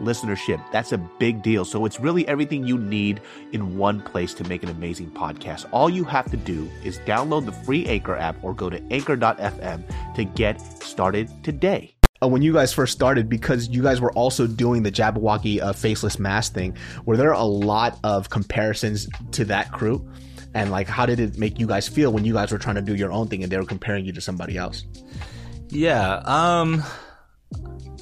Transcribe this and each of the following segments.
listenership. That's a big deal. So it's really everything you need in one place to make an amazing podcast. All you have to do is download the free Anchor app or go to anchor.fm to get started today. When you guys first started, because you guys were also doing the Jabbawockeez faceless mask thing, were there a lot of comparisons to that crew? And like, how did it make you guys feel when you guys were trying to do your own thing and they were comparing you to somebody else? Yeah,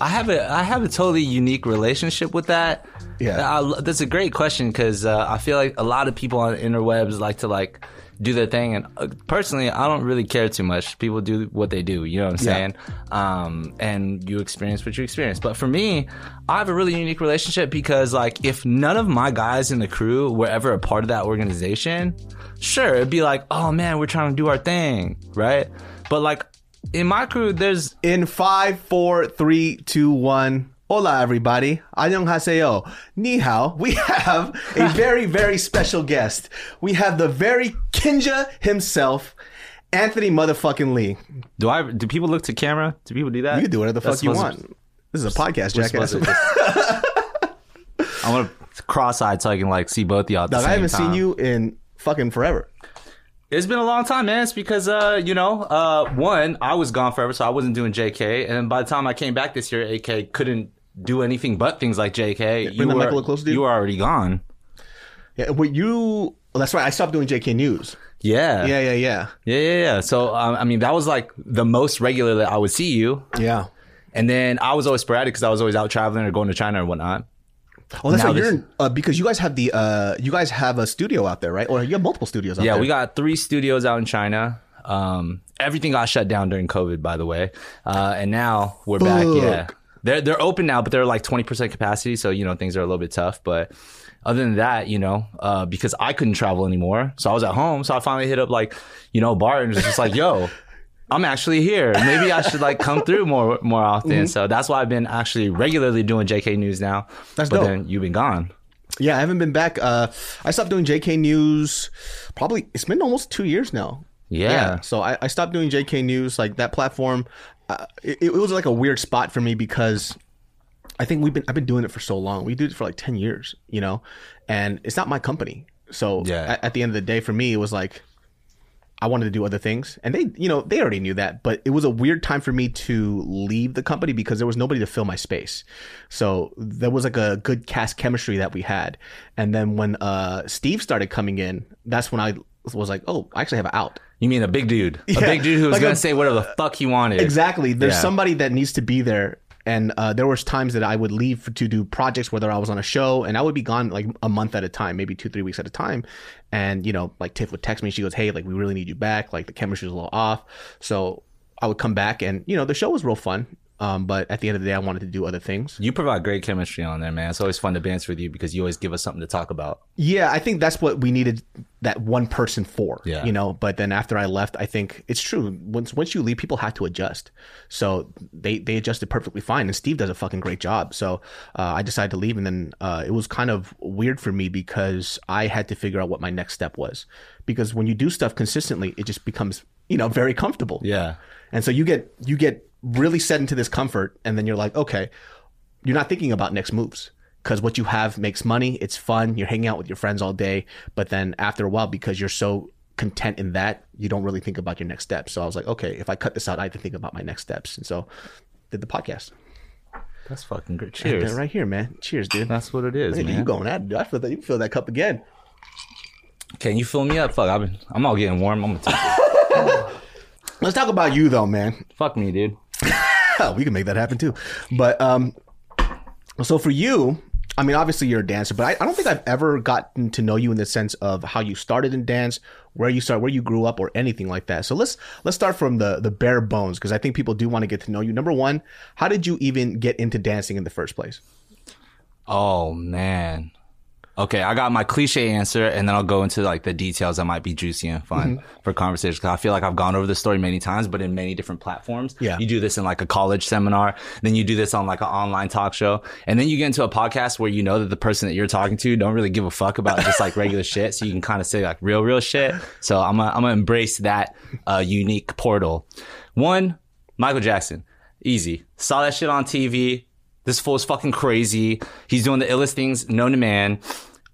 I have a totally unique relationship with that. Yeah, that's a great question because I feel like a lot of people on the interwebs like to like do their thing, and personally I don't really care too much. People do what they do, you know what I'm saying? And you experience what you experience. But for me, I have a really unique relationship because like if none of my guys in the crew were ever a part of that organization, sure, it'd be like, oh man, we're trying to do our thing, right? But like in my crew, there's in 5, 4, 3, 2, 1 Hola, everybody. 안녕하세요. Ni hao. We have a very, very special guest. We have the very Kinja himself, Anthony motherfucking Lee. Do people look to camera? Do people do that? You can do whatever the fuck you want. This is a podcast, jackass. I want to cross-eyed so I can like see both y'all at the same time. I haven't seen you in fucking forever. It's been a long time, man. It's because, one, I was gone forever, so I wasn't doing JK. And by the time I came back this year, AK couldn't do anything but things like JK. Yeah, you were already gone. Yeah, but that's right. I stopped doing JK News. Yeah. So, I mean, that was like the most regular that I would see you. Yeah. And then I was always sporadic because I was always out traveling or going to China or whatnot. Oh, that's why you're in, because you guys have a studio out there, right? Or you have multiple studios out there. Yeah, we got 3 studios out in China. Everything got shut down during COVID, by the way. And now we're back. Yeah, they're open now, but they're like 20% capacity. So, you know, things are a little bit tough. But other than that, you know, because I couldn't travel anymore. So I was at home. So I finally hit up like, you know, Bart and was just like, yo, I'm actually here. Maybe I should like come through more often. Mm-hmm. So that's why I've been actually regularly doing JK News now. That's dope. But then you've been gone. Yeah, I haven't been back. I stopped doing JK News probably, it's been almost 2 years now. Yeah. So I stopped doing JK News. Like that platform, it was like a weird spot for me because I think I've been doing it for so long. We did it for like 10 years, you know, and it's not my company. So yeah. At the end of the day, for me, it was like, I wanted to do other things, and they already knew that, but it was a weird time for me to leave the company because there was nobody to fill my space. So there was like a good cast chemistry that we had. And then when Steve started coming in, that's when I was like, oh, I actually have an out. You mean a big dude? Yeah. A big dude who was like going to say whatever the fuck he wanted. Exactly. There's somebody that needs to be there. And there was times that I would leave to do projects, whether I was on a show, and I would be gone like a month at a time, maybe 2-3 weeks at a time. And, you know, like Tiff would text me. She goes, hey, like, we really need you back. Like the chemistry's a little off. So I would come back and, you know, the show was real fun. But at the end of the day, I wanted to do other things. You provide great chemistry on there, man. It's always fun to dance with you because you always give us something to talk about. Yeah, I think that's what we needed that one person for, you know. But then after I left, I think it's true. Once you leave, people have to adjust. So they adjusted perfectly fine. And Steve does a fucking great job. So I decided to leave. And then it was kind of weird for me because I had to figure out what my next step was. Because when you do stuff consistently, it just becomes, you know, very comfortable. Yeah. And so you get really set into this comfort, and then you're like, okay, you're not thinking about next moves because what you have makes money. It's fun. You're hanging out with your friends all day. But then after a while, because you're so content in that, you don't really think about your next steps. So I was like, okay, if I cut this out, I have to think about my next steps. And so did the podcast. That's fucking good. Cheers. Right here, man. Cheers, dude. That's what it is, man. You going at it, dude. I feel that you can fill that cup again. Can you fill me up? Fuck, I'm all getting warm. I'm going to take it. Let's talk about you, though, man. Fuck me, dude. We can make that happen too. But so for you, I mean, obviously you're a dancer, but I don't think I've ever gotten to know you in the sense of how you started in dance, where you grew up, or anything like that. So let's start from the bare bones, because I think people do want to get to know you. Number one, how did you even get into dancing in the first place? Oh, man. Okay, I got my cliche answer, and then I'll go into like the details that might be juicy and fun for conversations. Because I feel like I've gone over this story many times, but in many different platforms. Yeah. You do this in like a college seminar, then you do this on like an online talk show, and then you get into a podcast where you know that the person that you're talking to don't really give a fuck about just like regular shit. So you can kind of say like real shit. So I'm gonna embrace that unique portal. One, Michael Jackson, easy. Saw that shit on TV. This fool is fucking crazy. He's doing the illest things known to man.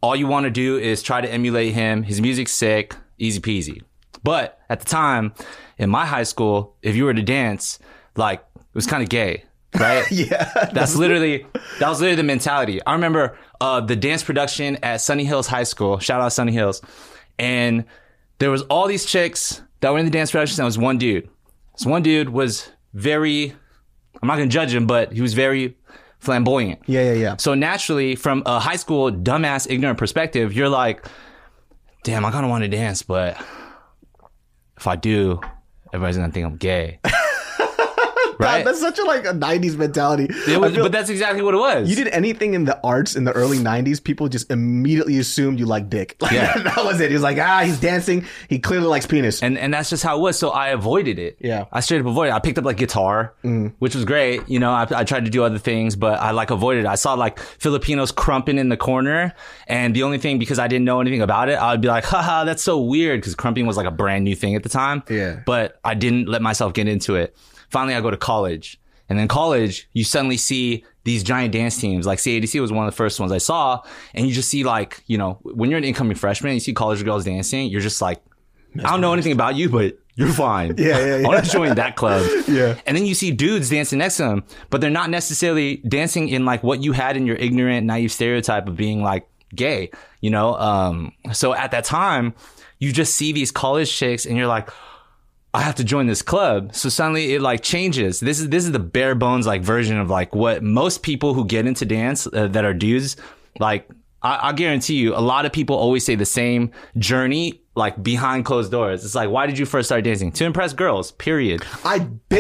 All you want to do is try to emulate him. His music's sick, easy peasy. But at the time, in my high school, if you were to dance, like, it was kind of gay, right? Yeah. That was literally the mentality. I remember the dance production at Sunny Hills High School. Shout out Sunny Hills. And there was all these chicks that were in the dance production. And there was one dude. This one dude was very, I'm not going to judge him, but he was very flamboyant. Yeah. So naturally, from a high school dumbass ignorant perspective, you're like, damn, I kind of want to dance, but if I do, everybody's gonna think I'm gay. Right? That's such a 90s mentality. But that's exactly what it was. You did anything in the arts in the early 90s, people just immediately assumed you liked dick. That was it. He was like, he's dancing, he clearly likes penis. And that's just how it was. So I avoided it. Yeah. I straight up avoided it. I picked up like guitar, which was great. You know, I tried to do other things, but I like avoided it. I saw like Filipinos crumping in the corner. And the only thing, because I didn't know anything about it, I would be like, haha, that's so weird. Because crumping was like a brand new thing at the time. Yeah. But I didn't let myself get into it. Finally, I go to college. And then college, you suddenly see these giant dance teams. Like CADC was one of the first ones I saw. And you just see like, you know, when you're an incoming freshman, you see college girls dancing, you're just like, I don't know anything about you, but you're fine. Yeah. I want to join that club. Yeah. And then you see dudes dancing next to them, but they're not necessarily dancing in like what you had in your ignorant, naive stereotype of being like gay, you know? So at that time, you just see these college chicks and you're like, I have to join this club. So suddenly it like changes. This is the bare bones like version of like what most people who get into dance that are dudes, like I guarantee you a lot of people always say the same journey like behind closed doors. It's like, why did you first start dancing? To impress girls, period.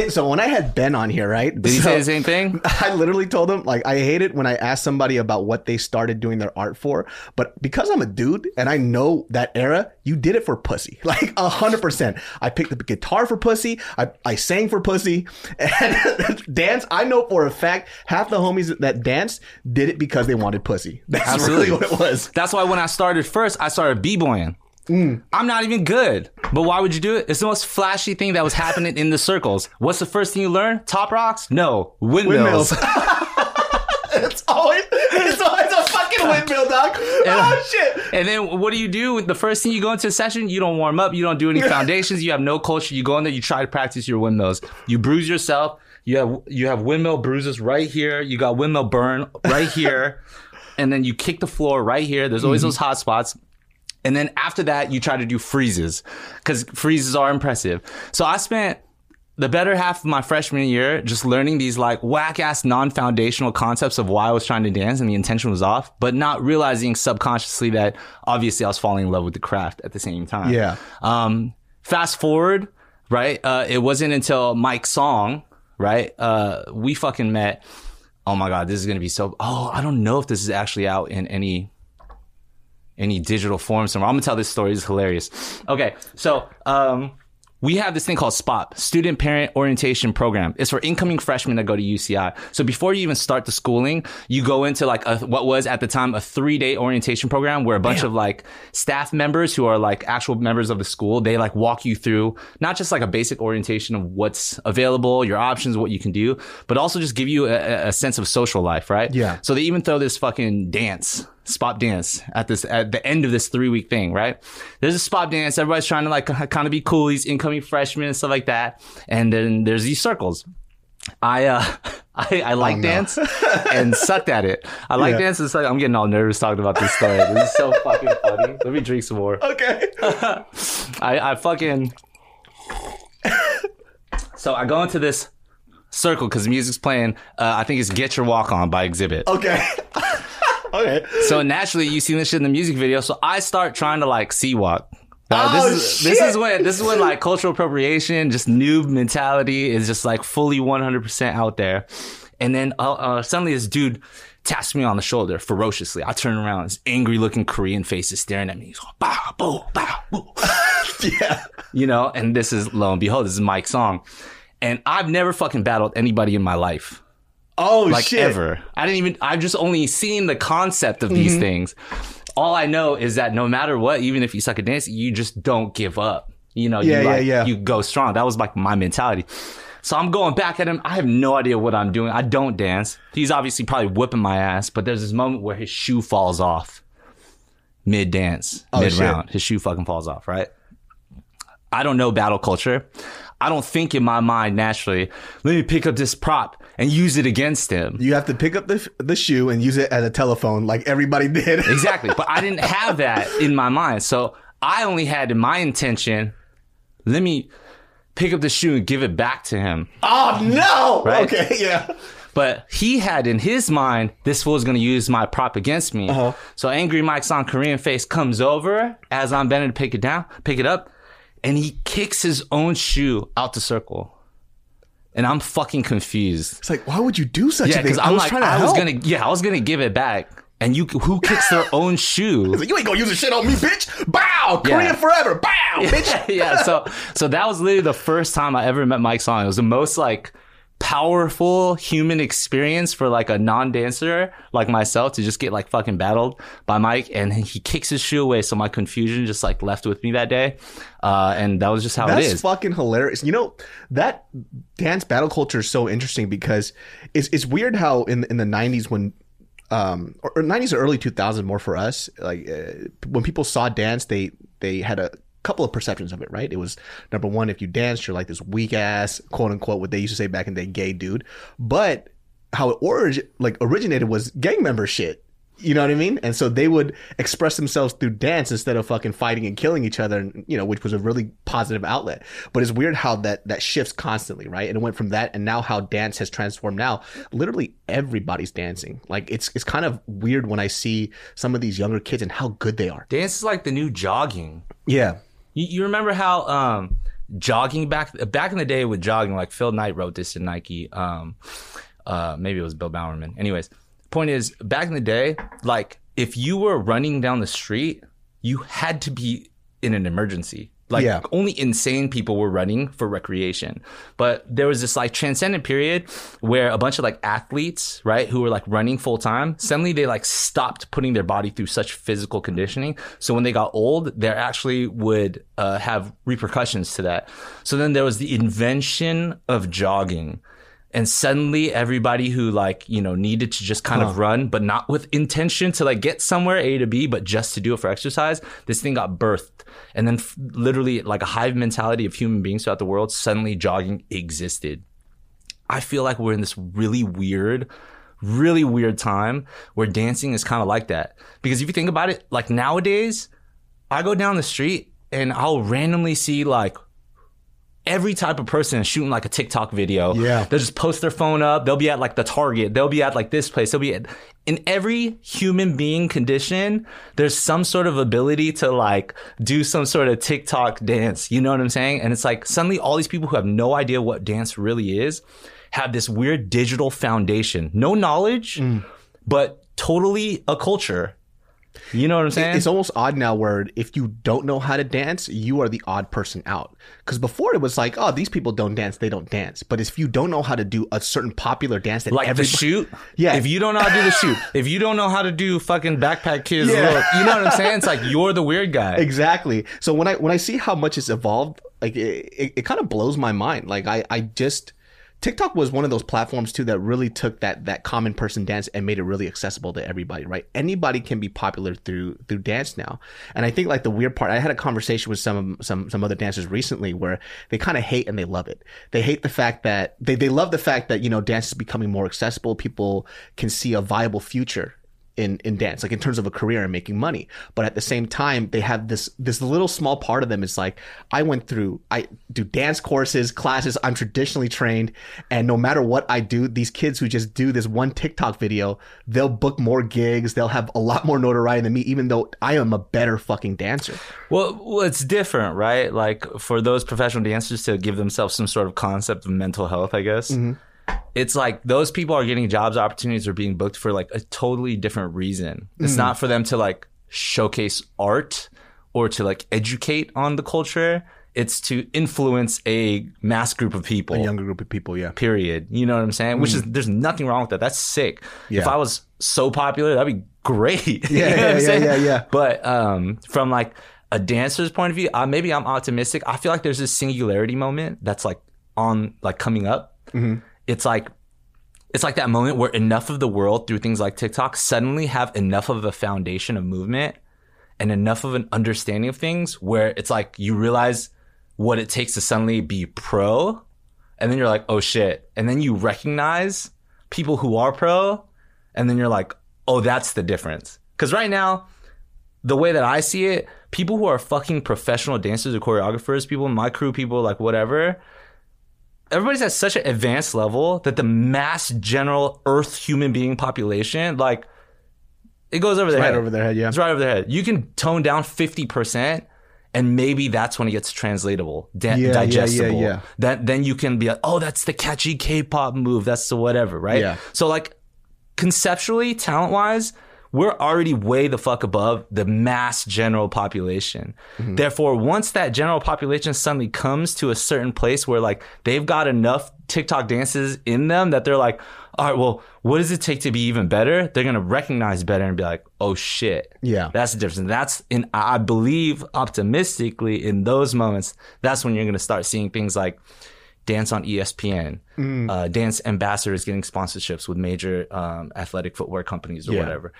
So when I had Ben on here, right? Did he say the same thing? I literally told him like, I hate it when I ask somebody about what they started doing their art for, but because I'm a dude and I know that era, you did it for pussy. Like 100%. I picked up a guitar for pussy. I sang for pussy and dance. I know for a fact, half the homies that danced did it because they wanted pussy. That's absolutely really what it was. That's why when I started first, I started b-boying. I'm not even good, but why would you do it? It's the most flashy thing that was happening in the circles. What's the first thing you learn? Top rocks? No, windmills. It's always a fucking windmill, dog. Shit. And then what do you do? The first thing you go into a session, you don't warm up. You don't do any foundations. You have no culture. You go in there. You try to practice your windmills. You bruise yourself. You have windmill bruises right here. You got windmill burn right here. And then you kick the floor right here. There's always those hot spots. And then after that, you try to do freezes because freezes are impressive. So I spent the better half of my freshman year just learning these like whack ass non-foundational concepts of why I was trying to dance and the intention was off, but not realizing subconsciously that obviously I was falling in love with the craft at the same time. Yeah. Fast forward, right? It wasn't until Mike Song, right? We fucking met. Oh my God, this is going to be so, I don't know if this is actually out in any digital form somewhere. I'm gonna tell this story. It's hilarious. Okay, so we have this thing called SPOP, Student Parent Orientation Program. It's for incoming freshmen that go to UCI. So before you even start the schooling, you go into like what was at the time a 3-day orientation program where a bunch of like staff members who are like actual members of the school, they like walk you through not just like a basic orientation of what's available, your options, what you can do, but also just give you a sense of social life, right? Yeah. So they even throw this fucking dance. Spop dance at the end of this 3-week thing, right? There's a spop dance. Everybody's trying to like kind of be cool. These incoming freshmen and stuff like that. And then there's these circles. I like dance and sucked at it. I like dance and sucked. I'm getting all nervous talking about this story. This is so fucking funny. Let me drink some more. Okay. So I go into this circle because music's playing. I think it's Get Your Walk On by Exhibit. Okay. Okay. So naturally, you see this shit in the music video. So I start trying to like CWAP. This is when like cultural appropriation, just noob mentality is just like fully 100% out there. And then suddenly this dude taps me on the shoulder ferociously. I turn around, this angry looking Korean face is staring at me. He's going, bah, boo, bah, boo. Yeah. You know, and this is, lo and behold, this is Mike Song. And I've never fucking battled anybody in my life. Oh, like, shit. Like, ever. I've just only seen the concept of these things. All I know is that no matter what, even if you suck at dance, you just don't give up. You know, you go strong. That was like my mentality. So I'm going back at him. I have no idea what I'm doing. I don't dance. He's obviously probably whipping my ass, but there's this moment where his shoe falls off mid-dance, mid-round. Shit. His shoe fucking falls off, right? I don't know battle culture. I don't think in my mind naturally, let me pick up this prop and use it against him. You have to pick up the shoe and use it as a telephone like everybody did. Exactly. But I didn't have that in my mind. So I only had in my intention, let me pick up the shoe and give it back to him. Oh, no. Right? Okay, yeah. But he had in his mind, this fool's going to use my prop against me. Uh-huh. So Angry Mike's on Korean face comes over as I'm bending to pick it up. And he kicks his own shoe out the circle. And I'm fucking confused. It's like, why would you do such a thing? Because I was gonna give it back. And who kicks their own shoe? Like, you ain't gonna use this shit on me, bitch. Bow, Korea forever. Bow, bitch. Yeah. So that was literally the first time I ever met Mike Song. It was the most like powerful human experience for like a non-dancer like myself to just get like fucking battled by Mike, and he kicks his shoe away. So my confusion just like left with me that day, and that was just how it is. That's fucking hilarious. You know, that dance battle culture is so interesting because it's weird how in the 90s when or 90s or early 2000s more for us, like when people saw dance, they had a couple of perceptions of it, right? It was, number one, if you danced, you're like this weak ass, quote unquote, what they used to say back in the day, gay dude. But how it originated was gang member shit. You know what I mean? And so they would express themselves through dance instead of fucking fighting and killing each other, and, you know, which was a really positive outlet. But it's weird how that shifts constantly, right? And it went from that, and now how dance has transformed now. Literally everybody's dancing. Like, it's kind of weird when I see some of these younger kids and how good they are. Dance is like the new jogging. Yeah. You remember how jogging back in the day with jogging, like Phil Knight wrote this in Nike. Maybe it was Bill Bowerman. Anyways, point is, back in the day, like if you were running down the street, you had to be in an emergency. Like only insane people were running for recreation. But there was this like transcendent period where a bunch of like athletes, right, who were like running full time, suddenly they like stopped putting their body through such physical conditioning. So when they got old, they actually would have repercussions to that. So then there was the invention of jogging. And suddenly everybody who like, you know, needed to just kind of run, but not with intention to like get somewhere A to B, but just to do it for exercise, this thing got birthed. And then literally like a hive mentality of human beings throughout the world, suddenly jogging existed. I feel like we're in this really weird time where dancing is kind of like that. Because if you think about it, like nowadays, I go down the street and I'll randomly see like every type of person is shooting like a TikTok video. Yeah. They'll just post their phone up. They'll be at like the Target. They'll be at like this place. They'll be at... In every human being condition, there's some sort of ability to like do some sort of TikTok dance. You know what I'm saying? And it's like suddenly all these people who have no idea what dance really is have this weird digital foundation. No knowledge, but totally a culture. You know what I'm saying? It's almost odd now where if you don't know how to dance, you are the odd person out. Because before it was like, oh, these people don't dance, they don't dance. But if you don't know how to do a certain popular dance that like the shoot? Yeah. If you don't know how to do the shoot, if you don't know how to do fucking Backpack Kids, look, you know what I'm saying? It's like you're the weird guy. Exactly. So when I see how much it's evolved, like it kind of blows my mind. Like I just... TikTok was one of those platforms, too, that really took that common person dance and made it really accessible to everybody, right? Anybody can be popular through dance now. And I think, like, the weird part, I had a conversation with some other dancers recently where they kind of hate and they love it. They hate the fact that they love the fact that, you know, dance is becoming more accessible. People can see a viable future in dance, like in terms of a career and making money. But at the same time, they have this little small part of them is like, I do dance courses, classes, I'm traditionally trained, and no matter what I do, these kids who just do this one TikTok video, they'll book more gigs, they'll have a lot more notoriety than me, even though I am a better fucking dancer. Well, it's different, right? Like for those professional dancers to give themselves some sort of concept of mental health, I guess. Mm-hmm. It's like those people are getting jobs, opportunities are being booked for like a totally different reason. It's not for them to like showcase art or to like educate on the culture. It's to influence a mass group of people. A younger group of people, yeah. Period. You know what I'm saying? Which is, there's nothing wrong with that. That's sick. Yeah. If I was so popular, that'd be great. Yeah, you know what I'm saying? Yeah. But from like a dancer's point of view, maybe I'm optimistic. I feel like there's this singularity moment that's like on like coming up. Mm-hmm. It's like that moment where enough of the world through things like TikTok suddenly have enough of a foundation of movement and enough of an understanding of things where it's like you realize what it takes to suddenly be pro, and then you're like, oh shit. And then you recognize people who are pro, and then you're like, oh, that's the difference. Because right now, the way that I see it, people who are fucking professional dancers or choreographers, people in my crew, people like whatever, everybody's at such an advanced level that the mass general earth human being population, like, it goes over their head. Right over their head, yeah. It's right over their head. You can tone down 50%, and maybe that's when it gets translatable, digestible. Yeah. Then you can be like, oh, that's the catchy K-pop move. That's the whatever, right? Yeah. So, like, conceptually, talent-wise, we're already way the fuck above the mass general population. Mm-hmm. Therefore, once that general population suddenly comes to a certain place where like they've got enough TikTok dances in them that they're like, all right, well, what does it take to be even better? They're going to recognize better and be like, oh shit. Yeah. That's the difference. And that's, in, I believe optimistically in those moments, that's when you're going to start seeing things like Dance on ESPN, dance ambassadors getting sponsorships with major athletic footwear companies or whatever.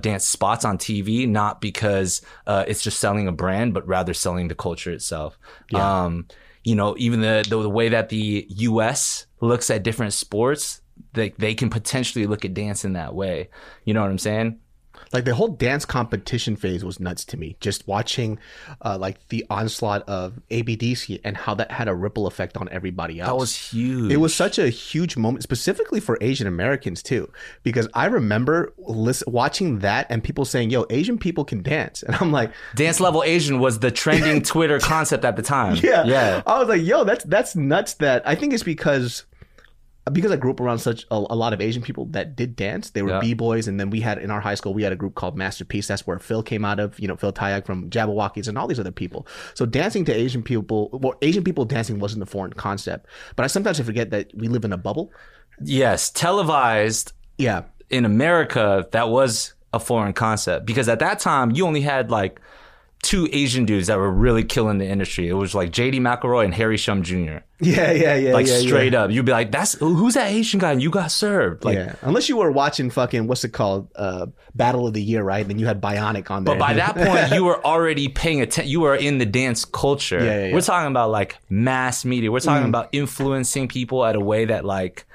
Dance spots on TV, not because it's just selling a brand, but rather selling the culture itself. Yeah. You know, even the way that the U.S. looks at different sports, they can potentially look at dance in that way. You know what I'm saying? Like the whole dance competition phase was nuts to me. Just watching like the onslaught of ABDC and how that had a ripple effect on everybody else. That was huge. It was such a huge moment, specifically for Asian Americans too, because I remember watching that and people saying, yo, Asian people can dance. And I'm like, dance level Asian was the trending Twitter concept at the time. Yeah. I was like, yo, that's nuts. That I think it's because I grew up around such a lot of Asian people that did dance. They were B-boys, and then we had, in our high school, we had a group called Masterpiece. That's where Phil came out of, you know, Phil Tayag from Jabbawockeez and all these other people. So dancing to Asian people, well, Asian people dancing wasn't a foreign concept. But I sometimes forget that we live in a bubble. Yes, televised. Yeah. In America, that was a foreign concept. Because at that time, you only had like two Asian dudes that were really killing the industry. It was like J.D. McElroy and Harry Shum Jr. Yeah. Like straight up. You'd be like, who's that Asian guy? And you got served. Like, yeah. Unless you were watching fucking, what's it called? Battle of the Year, right? And then you had Bionic on there. But by that point, you were already paying attention. You were in the dance culture. Yeah. We're talking about like mass media. We're talking about influencing people at a way that like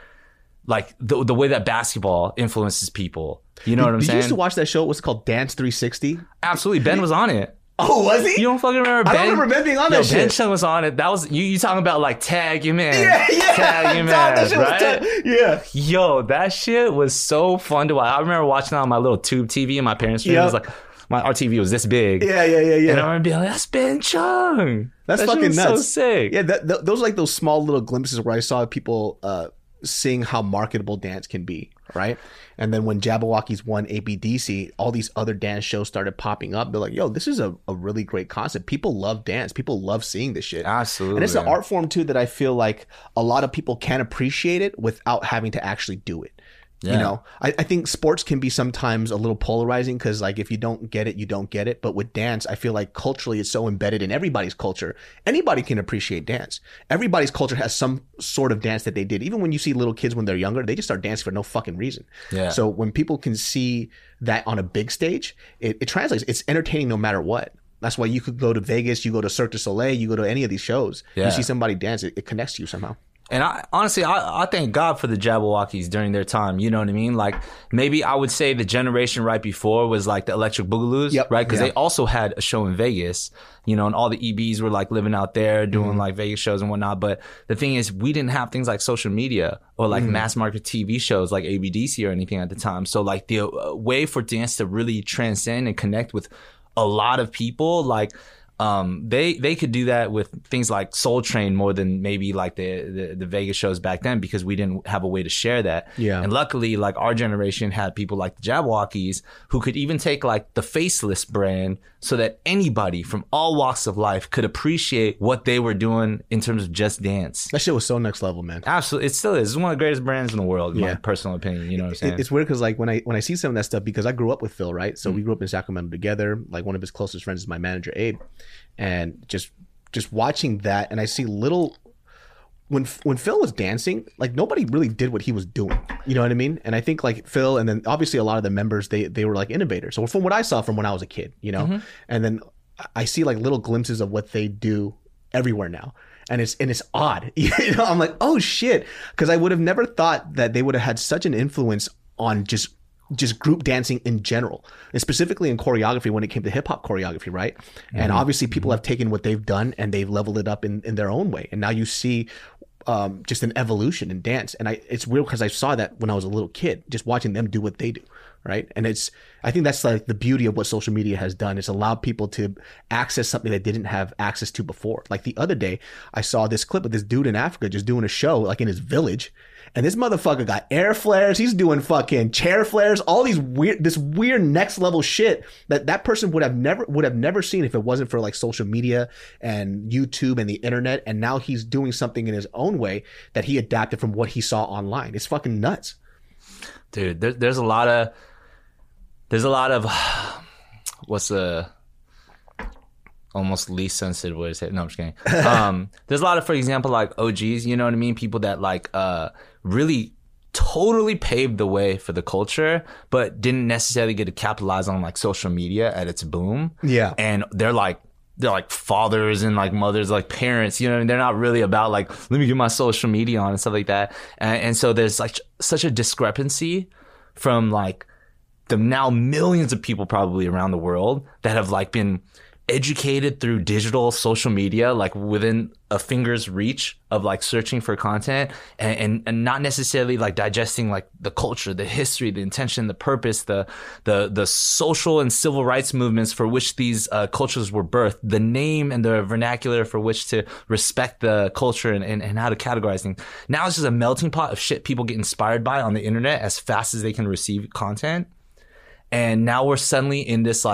the way that basketball influences people. You know what I'm saying? Did you used to watch that show? What's it called? Dance 360? Absolutely. Ben was on it. Oh, was he? You don't fucking remember Ben? I don't remember Ben being on that shit. Ben Chung was on it. That was you talking about like tag him in. Yeah. Tag him in, right? Yeah. Yo, that shit was so fun to watch. I remember watching that on my little tube TV in my parents' room. It was like, our TV was this big. Yeah. And I remember being like, that's Ben Chung. That fucking nuts. So sick. Yeah, those like those small little glimpses where I saw people seeing how marketable dance can be, right? And then when Jabbawockeez won ABDC, all these other dance shows started popping up. They're like, yo, this is a really great concept. People love dance. People love seeing this shit. Absolutely. And it's an art form, too, that I feel like a lot of people can appreciate it without having to actually do it. Yeah. You know, I think sports can be sometimes a little polarizing because, like, if you don't get it, you don't get it. But with dance, I feel like culturally it's so embedded in everybody's culture. Anybody can appreciate dance. Everybody's culture has some sort of dance that they did. Even when you see little kids when they're younger, they just start dancing for no fucking reason. Yeah. So when people can see that on a big stage, it translates. It's entertaining no matter what. That's why you could go to Vegas, you go to Cirque du Soleil, you go to any of these shows. Yeah. You see somebody dance, it connects to you somehow. And I honestly thank God for the Jabbawockeez during their time. You know what I mean? Like, maybe I would say the generation right before was like the Electric Boogaloos, yep, right? Because they also had a show in Vegas, you know, and all the EBs were like living out there doing like Vegas shows and whatnot. But the thing is, we didn't have things like social media or like mass market TV shows like ABDC or anything at the time. So like the way for dance to really transcend and connect with a lot of people, like, they could do that with things like Soul Train more than maybe like the Vegas shows back then, because we didn't have a way to share that. Yeah. And luckily, like, our generation had people like the Jabbawockeez who could even take like the Faceless brand so that anybody from all walks of life could appreciate what they were doing in terms of just dance. That shit was so next level, man. Absolutely. It still is. It's one of the greatest brands in the world, in my personal opinion. You know what I'm saying? It's weird because like when I see some of that stuff, because I grew up with Phil, right? So we grew up in Sacramento together. Like, one of his closest friends is my manager, Abe. And just watching that, and I see little when Phil was dancing, like, nobody really did what he was doing. You know what I mean? And I think like Phil, and then obviously a lot of the members, they were like innovators. So from what I saw from when I was a kid, you know, and then I see like little glimpses of what they do everywhere now. And it's odd. You know, I'm like, oh shit, because I would have never thought that they would have had such an influence on just group dancing in general, and specifically in choreography when it came to hip hop choreography, right? And obviously people have taken what they've done and they've leveled it up in their own way. And now you see just an evolution in dance. And it's weird because I saw that when I was a little kid, just watching them do what they do, right? And I think that's like the beauty of what social media has done. It's allowed people to access something they didn't have access to before. Like the other day, I saw this clip of this dude in Africa just doing a show like in his village. And this motherfucker got air flares. He's doing fucking chair flares. All these weird next level shit that person would have never seen if it wasn't for like social media and YouTube and the internet. And now he's doing something in his own way that he adapted from what he saw online. It's fucking nuts, dude. There's a lot of what's the almost least sensitive way to say it. No, I'm just kidding. There's a lot of, for example, like OGs, you know what I mean? People that like really totally paved the way for the culture, but didn't necessarily get to capitalize on like social media at its boom. Yeah. And they're like fathers and like mothers, like parents, you know, and they're not really about like, let me get my social media on and stuff like that. And so there's like such a discrepancy from like the now millions of people probably around the world that have like been educated through digital social media, like within a finger's reach of like searching for content and not necessarily like digesting like the culture, the history, the intention, the purpose, the social and civil rights movements for which these cultures were birthed, the name and the vernacular for which to respect the culture and how to categorize things. Now it's just a melting pot of shit people get inspired by on the internet as fast as they can receive content. And now we're suddenly in this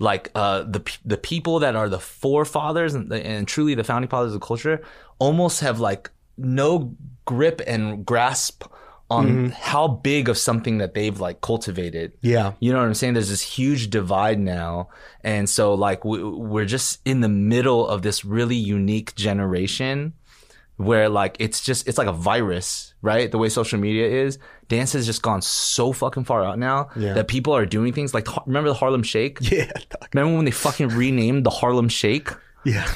the people that are the forefathers and truly the founding fathers of culture almost have like no grip and grasp on how big of something that they've like cultivated. Yeah. You know what I'm saying? There's this huge divide now. And so like we're just in the middle of this really unique generation where like it's like a virus, right? The way social media is. Dance has just gone so fucking far out now that people are doing things like, remember the Harlem Shake? Yeah. Remember when they fucking renamed the Harlem Shake? Yeah.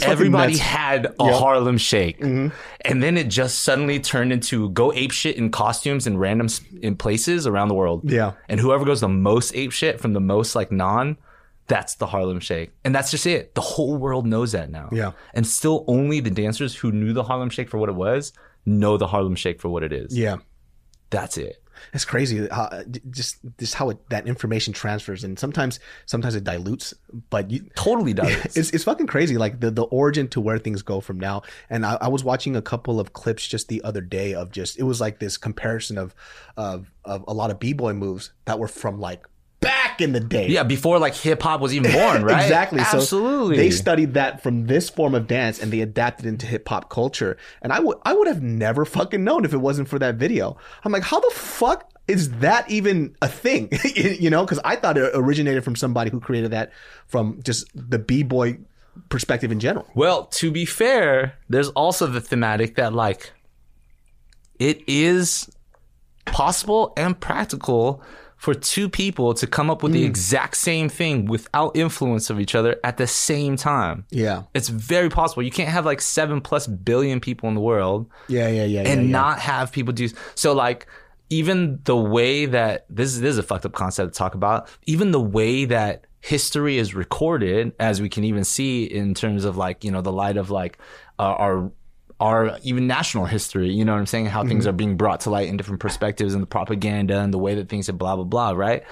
Everybody had a Harlem Shake. Mm-hmm. And then it just suddenly turned into go ape shit in costumes and random in places around the world. Yeah. And whoever goes the most ape shit from the most like non, that's the Harlem Shake. And that's just it. The whole world knows that now. Yeah. And still only the dancers who knew the Harlem Shake for what it was know the Harlem Shake for what it is. Yeah. That's it. That's crazy. Just how that information transfers, and sometimes it dilutes, but totally dilutes. It's fucking crazy. Like the origin to where things go from now. And I was watching a couple of clips just the other day of just, it was like this comparison of a lot of b-boy moves that were from like back in the day. Yeah, before like hip hop was even born, right? Exactly. Absolutely. So they studied that from this form of dance and they adapted into hip hop culture. And I would have never fucking known if it wasn't for that video. I'm like, how the fuck is that even a thing? You know, because I thought it originated from somebody who created that from just the b-boy perspective in general. Well, to be fair, there's also the thematic that like it is possible and practical for two people to come up with the exact same thing without influence of each other at the same time. Yeah. It's very possible. You can't have like 7+ billion people in the world. And not have people do. So like, even the way that this is a fucked up concept to talk about. Even the way that history is recorded, as we can even see in terms of like, you know, the light of like our even national history, you know what I'm saying? How things are being brought to light in different perspectives and the propaganda and the way that things are blah, blah, blah, right?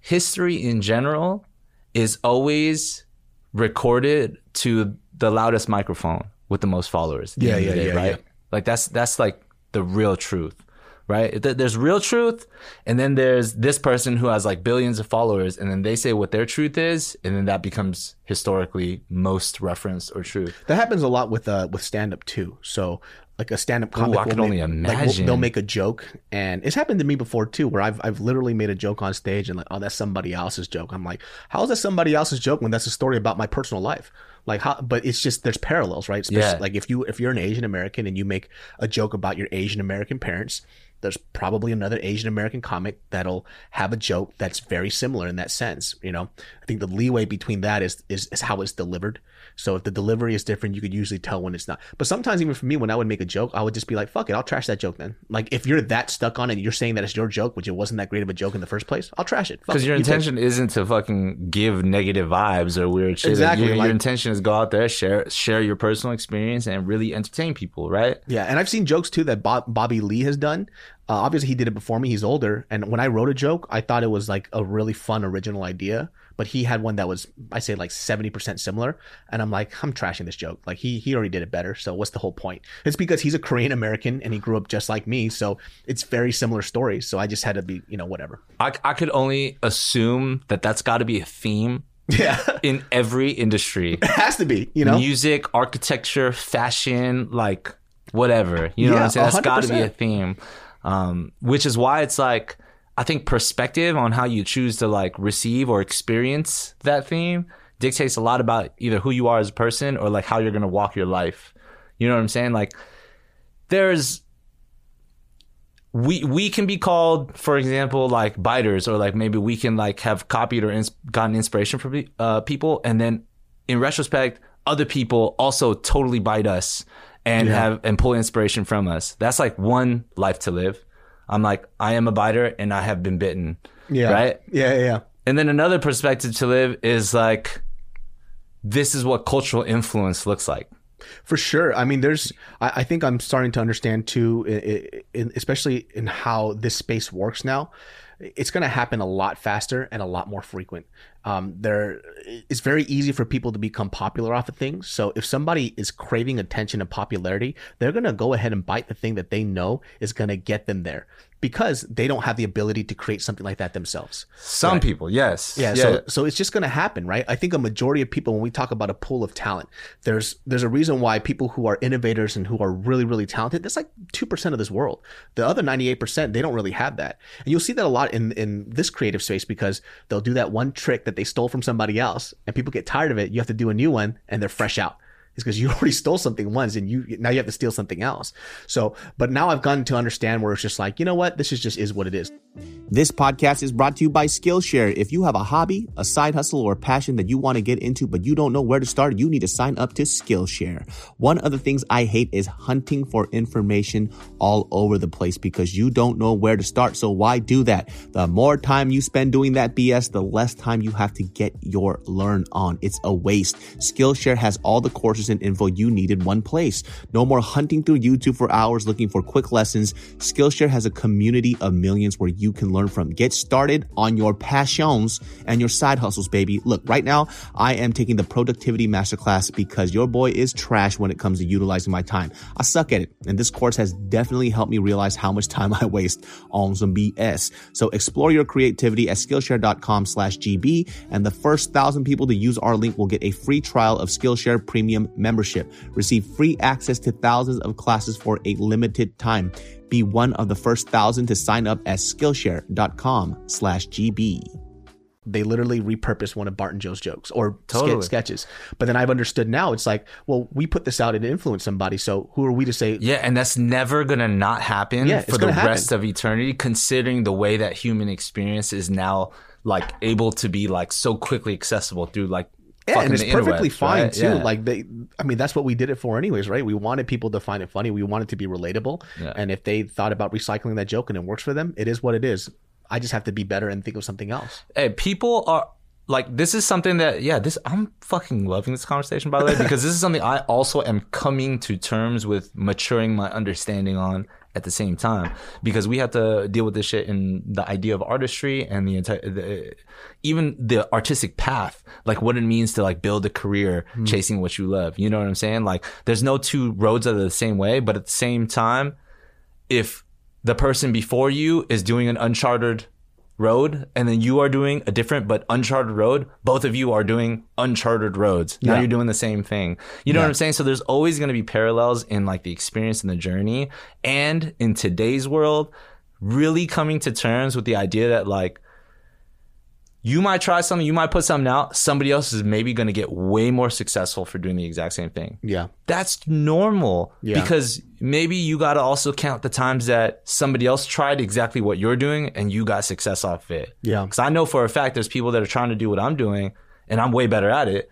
History in general is always recorded to the loudest microphone with the most followers. Right? Like that's like the real truth. Right? There's real truth, and then there's this person who has like billions of followers, and then they say what their truth is, and then that becomes historically most referenced or true. That happens a lot with stand-up too. So like a stand-up comic, they'll make a joke, and it's happened to me before too, where I've literally made a joke on stage and like, oh, that's somebody else's joke. I'm like, how is that somebody else's joke when that's a story about my personal life? Like how, but it's just there's parallels, right? Yeah. Like if you're an Asian American and you make a joke about your Asian American parents, there's probably another Asian American comic that'll have a joke that's very similar in that sense. You know, I think the leeway between that is how it's delivered. So if the delivery is different, you could usually tell when it's not. But sometimes even for me, when I would make a joke, I would just be like, fuck it, I'll trash that joke, man. Like if you're that stuck on it, you're saying that it's your joke, which it wasn't that great of a joke in the first place, I'll trash it. Because your intention isn't to fucking give negative vibes or weird shit. Exactly. Your intention is go out there, share your personal experience and really entertain people, right? Yeah, and I've seen jokes too that Bobby Lee has done. Obviously, he did it before me. He's older. And when I wrote a joke, I thought it was like a really fun, original idea. But he had one that was, I say, like 70% similar. And I'm like, I'm trashing this joke. Like, he already did it better. So what's the whole point? It's because he's a Korean American and he grew up just like me. So it's very similar stories. So I just had to be, you know, whatever. I could only assume that that's got to be a theme. Yeah. In every industry. It has to be, you know. Music, architecture, fashion, like whatever. You know what I'm saying? That's got to be a theme. Which is why it's like, I think perspective on how you choose to like receive or experience that theme dictates a lot about either who you are as a person or like how you're going to walk your life. You know what I'm saying? Like there's, we can be called, for example, like biters, or like maybe we can like have copied or gotten inspiration from people. And then in retrospect, other people also totally bite us and pull inspiration from us. That's like one life to live. I'm like, I am a biter and I have been bitten. Yeah. Right? Yeah. And then another perspective to live is like, this is what cultural influence looks like. For sure. I mean, I think I'm starting to understand too, especially in how this space works now. It's going to happen a lot faster and a lot more frequent. It's very easy for people to become popular off of things. So if somebody is craving attention and popularity, they're going to go ahead and bite the thing that they know is going to get them there, because they don't have the ability to create something like that themselves. Some people, yes. Yeah. So it's just going to happen, right? I think a majority of people, when we talk about a pool of talent, there's a reason why people who are innovators and who are really, really talented, that's like 2% of this world. The other 98%, they don't really have that. And you'll see that a lot in this creative space, because they'll do that one trick that they stole from somebody else, and people get tired of it. You have to do a new one, and they're fresh out. It's because you already stole something once, and now you have to steal something else. So, but now I've gotten to understand where it's just like, you know what? This is what it is. This podcast is brought to you by Skillshare. If you have a hobby, a side hustle, or a passion that you want to get into, but you don't know where to start, you need to sign up to Skillshare. One of the things I hate is hunting for information all over the place because you don't know where to start. So why do that? The more time you spend doing that BS, the less time you have to get your learn on. It's a waste. Skillshare has all the courses and info you need in one place. No more hunting through YouTube for hours looking for quick lessons. Skillshare has a community of millions where you can learn from. Get started on your passions and your side hustles, baby. Look, right now, I am taking the productivity masterclass because your boy is trash when it comes to utilizing my time. I suck at it, and this course has definitely helped me realize how much time I waste on some BS. So explore your creativity at Skillshare.com/GB, and the first 1,000 people to use our link will get a free trial of Skillshare Premium membership. Receive free access to thousands of classes for a limited time. Be one of the first 1,000 to sign up at Skillshare.com/GB. They literally repurposed one of Bart and Joe's jokes or sketches. But then I've understood now, it's like, well, we put this out and influence somebody. So who are we to say? Yeah, and that's never going to not happen for the rest of eternity, considering the way that human experience is now like able to be like so quickly accessible through like and it's perfectly fine, right? Too. Yeah. Like that's what we did it for anyways, right? We wanted people to find it funny. We wanted it to be relatable. Yeah. And if they thought about recycling that joke and it works for them, it is what it is. I just have to be better and think of something else. Hey, people are like, this is something that, I'm fucking loving this conversation, by the way, because this is something I also am coming to terms with, maturing my understanding on at the same time, because we have to deal with this shit in the idea of artistry and the entire, even the artistic path, like what it means to like build a career chasing what you love. You know what I'm saying? Like there's no two roads that are the same way, but at the same time, if the person before you is doing an uncharted road and then you are doing a different but uncharted road, both of you are doing uncharted roads. Now you're doing the same thing. You know what I'm saying? So there's always going to be parallels in like the experience and the journey. And in today's world, really coming to terms with the idea that like you might try something, you might put something out, somebody else is maybe going to get way more successful for doing the exact same thing. Yeah. That's normal because maybe you got to also count the times that somebody else tried exactly what you're doing and you got success off it. Yeah. Because I know for a fact there's people that are trying to do what I'm doing and I'm way better at it.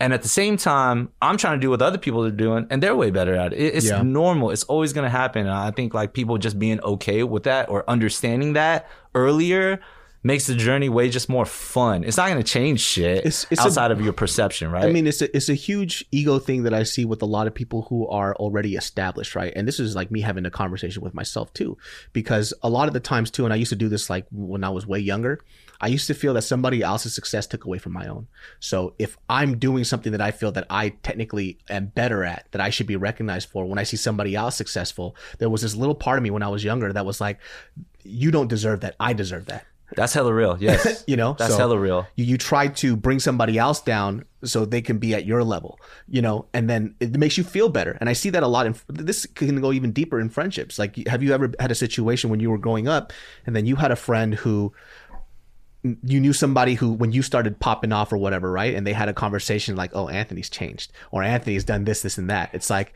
And at the same time, I'm trying to do what other people are doing and they're way better at it. It's normal. It's always going to happen. And I think like people just being okay with that or understanding that earlier makes the journey way just more fun. It's not going to change shit outside of your perception, right? I mean, it's a huge ego thing that I see with a lot of people who are already established, right? And this is like me having a conversation with myself too, because a lot of the times too, and I used to do this like when I was way younger, I used to feel that somebody else's success took away from my own. So if I'm doing something that I feel that I technically am better at, that I should be recognized for, when I see somebody else successful, there was this little part of me when I was younger that was like, you don't deserve that, I deserve that. That's hella real, yes. You know? That's hella real. You try to bring somebody else down so they can be at your level, you know? And then it makes you feel better. And I see that a lot. This can go even deeper in friendships. Like, have you ever had a situation when you were growing up and then you had a friend who you knew somebody who, when you started popping off or whatever, right? And they had a conversation like, oh, Anthony's changed, or Anthony's done this, this, and that. It's like,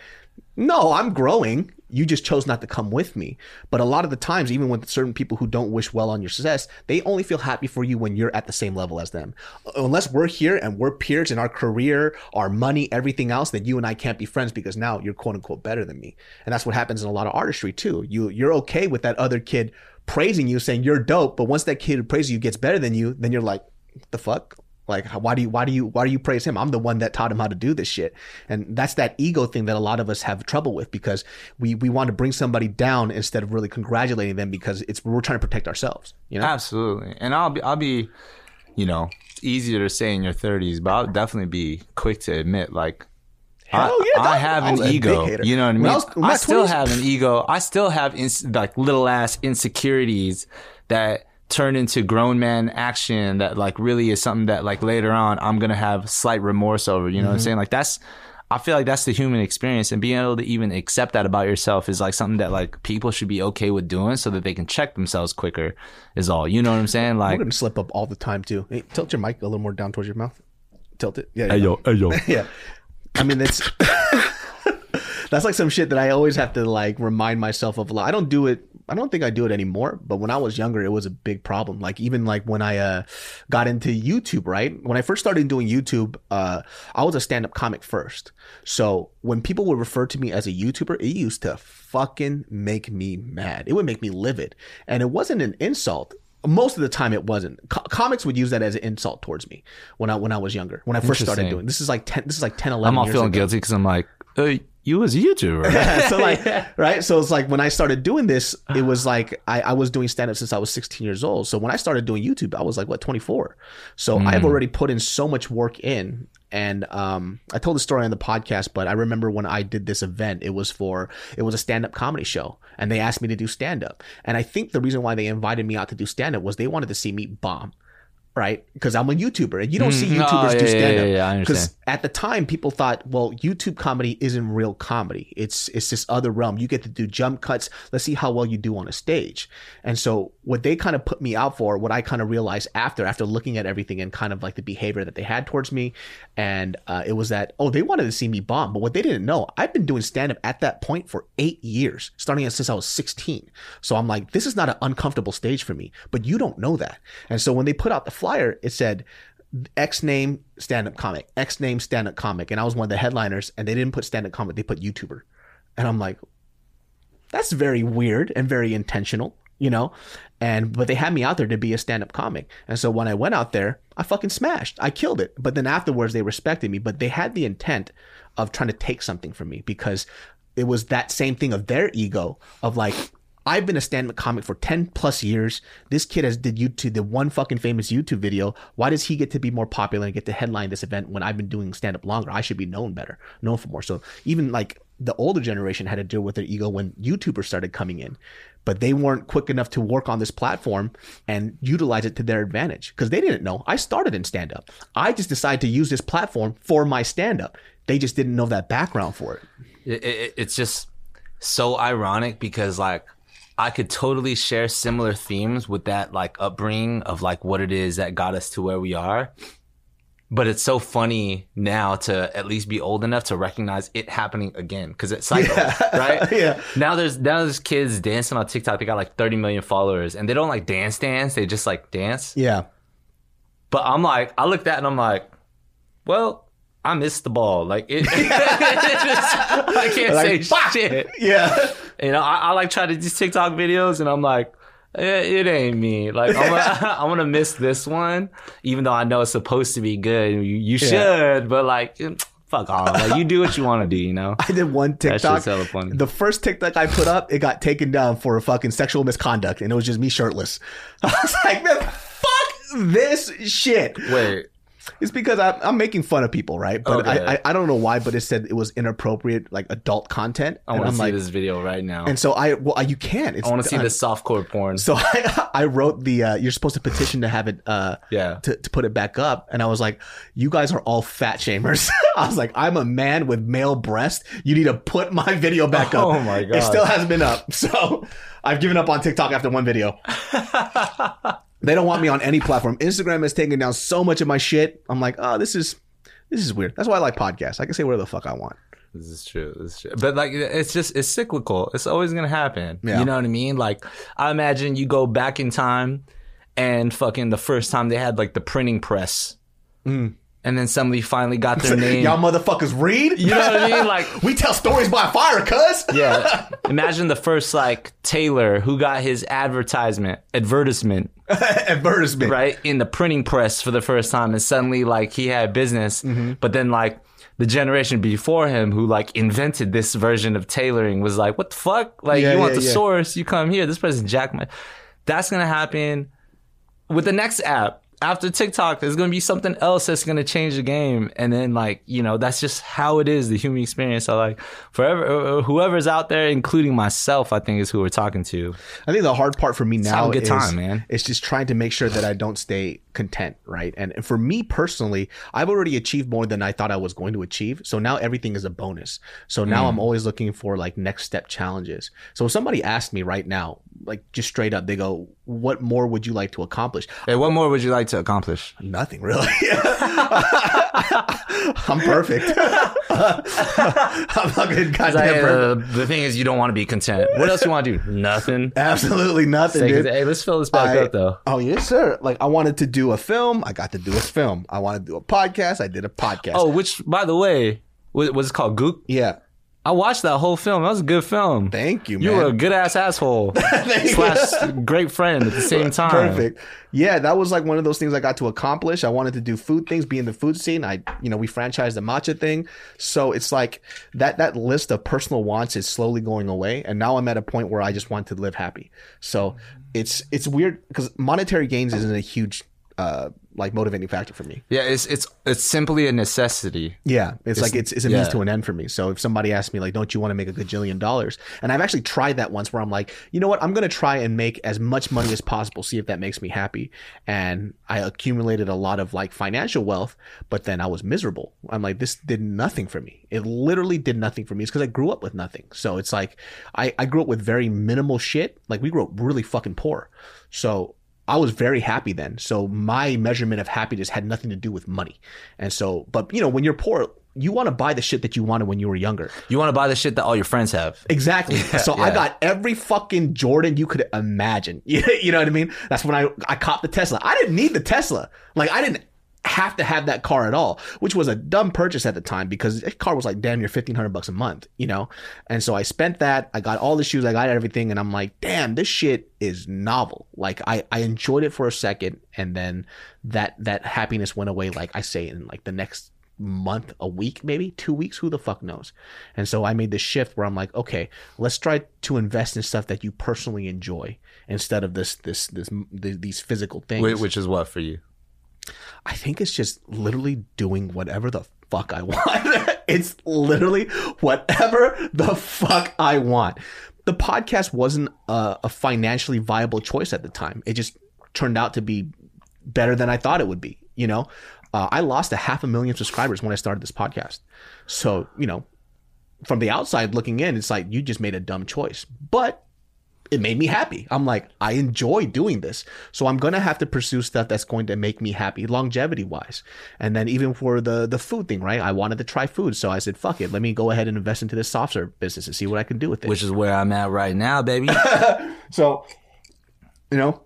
no, I'm growing. You just chose not to come with me. But a lot of the times, even with certain people who don't wish well on your success, they only feel happy for you when you're at the same level as them. Unless we're here and we're peers in our career, our money, everything else, then you and I can't be friends because now you're quote unquote better than me. And that's what happens in a lot of artistry too. You're okay with that other kid praising you, saying you're dope. But once that kid who praises you gets better than you, then you're like, what the fuck? Like, why do you praise him? I'm the one that taught him how to do this shit. And that's that ego thing that a lot of us have trouble with, because we want to bring somebody down instead of really congratulating them, because we're trying to protect ourselves, you know? Absolutely. And I'll be, you know, easier to say in your 30s, but I'll definitely be quick to admit, like, I have an ego. You know what I mean? I still have an ego. I still have like little ass insecurities that turn into grown man action, that like really is something that like later on I'm gonna have slight remorse over. You know what I'm saying? Like I feel like that's the human experience, and being able to even accept that about yourself is like something that like people should be okay with doing so that they can check themselves quicker is all. You know what I'm saying? Like, I'm gonna slip up all the time too. Hey, tilt your mic a little more down towards your mouth. Tilt it. Yeah. Hey yo. Yeah. I mean, that's like some shit that I always have to like remind myself of a lot. I don't think I do it anymore, but when I was younger, it was a big problem. Like, even like when I got into YouTube, right? When I first started doing YouTube, I was a stand-up comic first. So when people would refer to me as a YouTuber, it used to fucking make me mad. It would make me livid. And it wasn't an insult. Most of the time it wasn't. Comics would use that as an insult towards me when I was younger, when I first started doing this is like 10, 11 years ago. I'm all feeling guilty because I'm like, hey, you was a YouTuber. Yeah, so like, right? So it's like when I started doing this, it was like I was doing stand-up since I was 16 years old. So when I started doing YouTube, I was like, what, 24? So I've already put in so much work in. And I told the story on the podcast, but I remember when I did this event, it was a stand-up comedy show, and they asked me to do stand-up. And I think the reason why they invited me out to do stand-up was they wanted to see me bomb. right? Because I'm a YouTuber, and you don't see YouTubers do stand-up. Yeah, I understand. Because at the time, people thought, well, YouTube comedy isn't real comedy. It's this other realm. You get to do jump cuts. Let's see how well you do on a stage. And so what they kind of put me out for, what I kind of realized after looking at everything and kind of like the behavior that they had towards me, and it was that, oh, they wanted to see me bomb. But what they didn't know, I've been doing stand-up at that point for 8 years, starting since I was 16. So I'm like, this is not an uncomfortable stage for me, but you don't know that. And so when they put out the flyer, it said X name stand-up comic, and I was one of the headliners, and they didn't put stand-up comic, they put YouTuber. And I'm like, that's very weird and very intentional, you know. And but they had me out there to be a stand-up comic, and so when I went out there, I fucking smashed. I killed it. But then afterwards, they respected me, but they had the intent of trying to take something from me, because it was that same thing of their ego of like, I've been a stand-up comic for 10 plus years. This kid has did YouTube, the one fucking famous YouTube video. Why does he get to be more popular and get to headline this event when I've been doing stand-up longer? I should be known better, known for more. So even like the older generation had to deal with their ego when YouTubers started coming in, but they weren't quick enough to work on this platform and utilize it to their advantage, because they didn't know. I started in stand-up. I just decided to use this platform for my stand-up. They just didn't know that background for it. It's just so ironic, because like, I could totally share similar themes with that like upbringing of like what it is that got us to where we are. But it's so funny now to at least be old enough to recognize it happening again, because it's cycles, right? Yeah. Now there's kids dancing on TikTok. They got like 30 million followers, and they don't like dance. They just like dance. Yeah. But I'm like, I looked at it and I'm like, well, I missed the ball. Like it just, I can't like, say shit. Yeah. You know, I like try to do TikTok videos, and I'm like, it ain't me. Like I'm gonna miss this one, even though I know it's supposed to be good. You should, but like, fuck off. Like, you do what you want to do, you know? I did one TikTok. That shit's hella funny. The first TikTok I put up, it got taken down for a fucking sexual misconduct, and it was just me shirtless. I was like, man, fuck this shit. Wait. It's because I'm making fun of people, right? But okay. I don't know why, but it said it was inappropriate, like adult content. I want to see this video right now. And so you can. I want to see the softcore porn. So I wrote the you're supposed to petition to have it to put it back up. And I was like, you guys are all fat shamers. I was like, I'm a man with male breasts. You need to put my video back up. Oh my God. It still hasn't been up. So I've given up on TikTok after one video. They don't want me on any platform. Instagram has taken down so much of my shit. I'm like, oh, this is weird. That's why I like podcasts. I can say whatever the fuck I want. This is true. But like, it's cyclical. It's always going to happen. Yeah. You know what I mean? Like, I imagine you go back in time and fucking the first time they had like the printing press. Mm. And then somebody finally got their name. Y'all motherfuckers read? You know what I mean? Like, we tell stories by fire, cuz. Yeah. Imagine the first, like, tailor who got his advertisement. Advertisement. Right? In the printing press for the first time. And suddenly, like, he had business. Mm-hmm. But then, like, the generation before him who, like, invented this version of tailoring was like, what the fuck? Like, you want the source? You come here. This person jacked my... That's going to happen with the next app. After TikTok, there's going to be something else that's going to change the game. And then, like, you know, that's just how it is, the human experience. So, like, forever, whoever's out there, including myself, I think is who we're talking to. I think the hard part for me now is just trying to make sure that I don't stay content, right? And for me personally, I've already achieved more than I thought I was going to achieve. So now everything is a bonus. So now I'm always looking for, like, next step challenges. So if somebody asked me right now, like, just straight up, they go, what more would you like to accomplish? Hey, what more would you like to accomplish? Nothing, really. I'm perfect. I'm not good. The thing is, you don't want to be content. What else you want to do? Nothing. Absolutely nothing, dude. Hey, let's fill this back up, though. Oh, yes, sir. Like, I wanted to do a film. I got to do a film. I wanted to do a podcast. I did a podcast. Oh, which, by the way, was it called Gook? Yeah. I watched that whole film. That was a good film. Thank you, man. You were a good-ass asshole / great friend at the same time. Perfect. Yeah, that was like one of those things I got to accomplish. I wanted to do food things, be in the food scene. We franchised the matcha thing. So it's like that list of personal wants is slowly going away. And now I'm at a point where I just want to live happy. So it's weird because monetary gains isn't a huge like motivating factor for me. Yeah, it's simply a necessity. Yeah, it's a means to an end for me. So if somebody asks me like, don't you want to make $1 gajillion? And I've actually tried that once where I'm like, you know what, I'm gonna try and make as much money as possible, see if that makes me happy. And I accumulated a lot of like financial wealth, but then I was miserable. I'm like, this did nothing for me. It literally did nothing for me. It's because I grew up with nothing. So it's like I grew up with very minimal shit. Like we grew up really fucking poor. So I was very happy then. So my measurement of happiness had nothing to do with money. And so, but you know, when you're poor, you want to buy the shit that you wanted when you were younger. You want to buy the shit that all your friends have. Exactly. Yeah, so yeah. I got every fucking Jordan you could imagine. You know what I mean? That's when I copped the Tesla. I didn't need the Tesla. Like I didn't have to have that car at all, which was a dumb purchase at the time because that car was like damn near $1,500 a month, you know? And so I spent that, I got all the shoes, I got everything, and I'm like, damn, this shit is novel. Like I enjoyed it for a second, and then that happiness went away, like I say, in like the next month, a week, maybe 2 weeks, who the fuck knows. And so I made this shift where I'm like, okay, let's try to invest in stuff that you personally enjoy instead of these physical things. Wait, which is what for you? I think it's just literally doing whatever the fuck I want. It's literally whatever the fuck I want. The podcast wasn't a financially viable choice at the time. It just turned out to be better than I thought it would be. You know, I lost 500,000 subscribers when I started this podcast. So, you know, from the outside looking in, it's like you just made a dumb choice. But it made me happy. I'm like, I enjoy doing this. So I'm going to have to pursue stuff that's going to make me happy longevity wise. And then even for the food thing, right? I wanted to try food. So I said, fuck it. Let me go ahead and invest into this soft serve business and see what I can do with it. Which is where I'm at right now, baby. So, you know,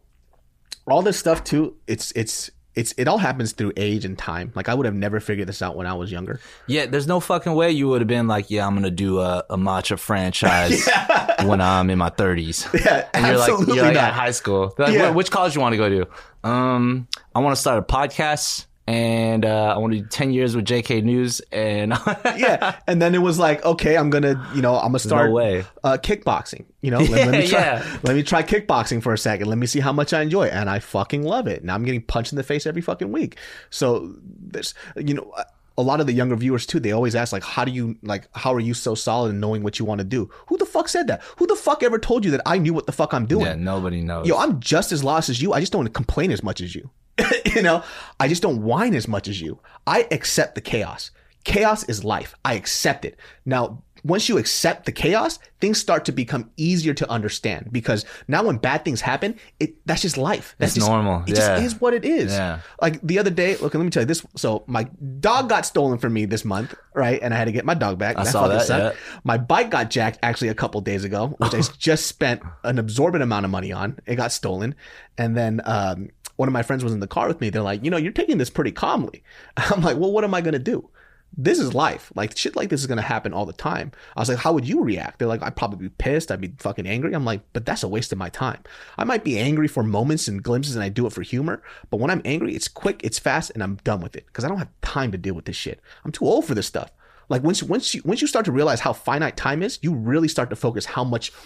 all this stuff too, it all happens through age and time. Like I would have never figured this out when I was younger. Yeah, there's no fucking way you would have been like, yeah, I'm gonna do a matcha franchise when I'm in my 30s. Yeah, and you're like at high school. Like, yeah. Which college you want to go to? I want to start a podcast. And I want to do 10 years with JK News. And yeah. And then it was like, okay, I'm going to start kickboxing. You know, let me try kickboxing for a second. Let me see how much I enjoy. And I fucking love it. Now I'm getting punched in the face every fucking week. So there's, you know, a lot of the younger viewers too, they always ask like, how are you so solid in knowing what you want to do? Who the fuck said that? Who the fuck ever told you that I knew what the fuck I'm doing? Yeah, nobody knows. Yo, I'm just as lost as you. I just don't complain as much as you. You know, I just don't whine as much as you. I accept the chaos. Chaos is life. I accept it. Now, once you accept the chaos, things start to become easier to understand because now when bad things happen, that's just life. That's just normal. It just is what it is. Yeah. Like the other day, look, let me tell you this. So my dog got stolen from me this month, right? And I had to get my dog back. I saw that. Yeah. My bike got jacked actually a couple days ago, which I just spent an absorbent amount of money on. It got stolen. And then, one of my friends was in the car with me. They're like, you know, you're taking this pretty calmly. I'm like, well, what am I going to do? This is life. Like shit like this is going to happen all the time. I was like, how would you react? They're like, I'd probably be pissed. I'd be fucking angry. I'm like, but that's a waste of my time. I might be angry for moments and glimpses and I do it for humor. But when I'm angry, it's quick, it's fast, and I'm done with it because I don't have time to deal with this shit. I'm too old for this stuff. Like once you start to realize how finite time is, you really start to focus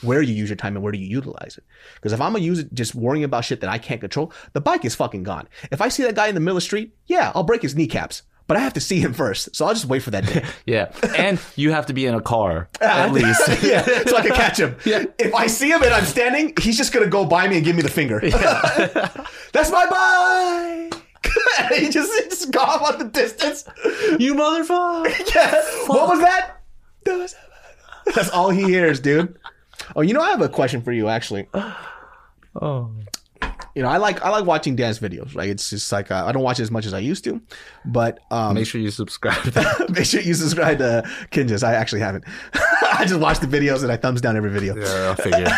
where you use your time and where do you utilize it. Because if I'm gonna use it just worrying about shit that I can't control, the bike is fucking gone. If I see that guy in the middle of the street, yeah, I'll break his kneecaps. But I have to see him first, so I'll just wait for that day. Yeah, and you have to be in a car at least. Yeah, so I can catch him. Yeah. If I see him and I'm standing, he's just gonna go by me and give me the finger. Yeah. That's my bike. He just got off on the distance. You motherfucker. Yeah. Fuck. What was that? That's all he hears, dude. Oh, you know, I have a question for you, actually. Oh. You know, I like watching dance videos. Like, it's just like, I don't watch it as much as I used to, but... make sure you subscribe. Make sure you subscribe to Kinjaz. I actually haven't. I just watch the videos and I thumbs down every video. Yeah, I'll figure.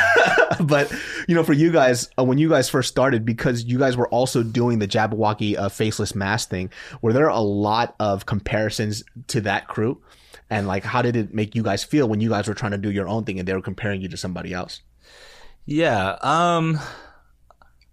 But, you know, for you guys, when you guys first started, because you guys were also doing the Jabbawockeez faceless mask thing, were there a lot of comparisons to that crew? And like, how did it make you guys feel when you guys were trying to do your own thing and they were comparing you to somebody else? Yeah,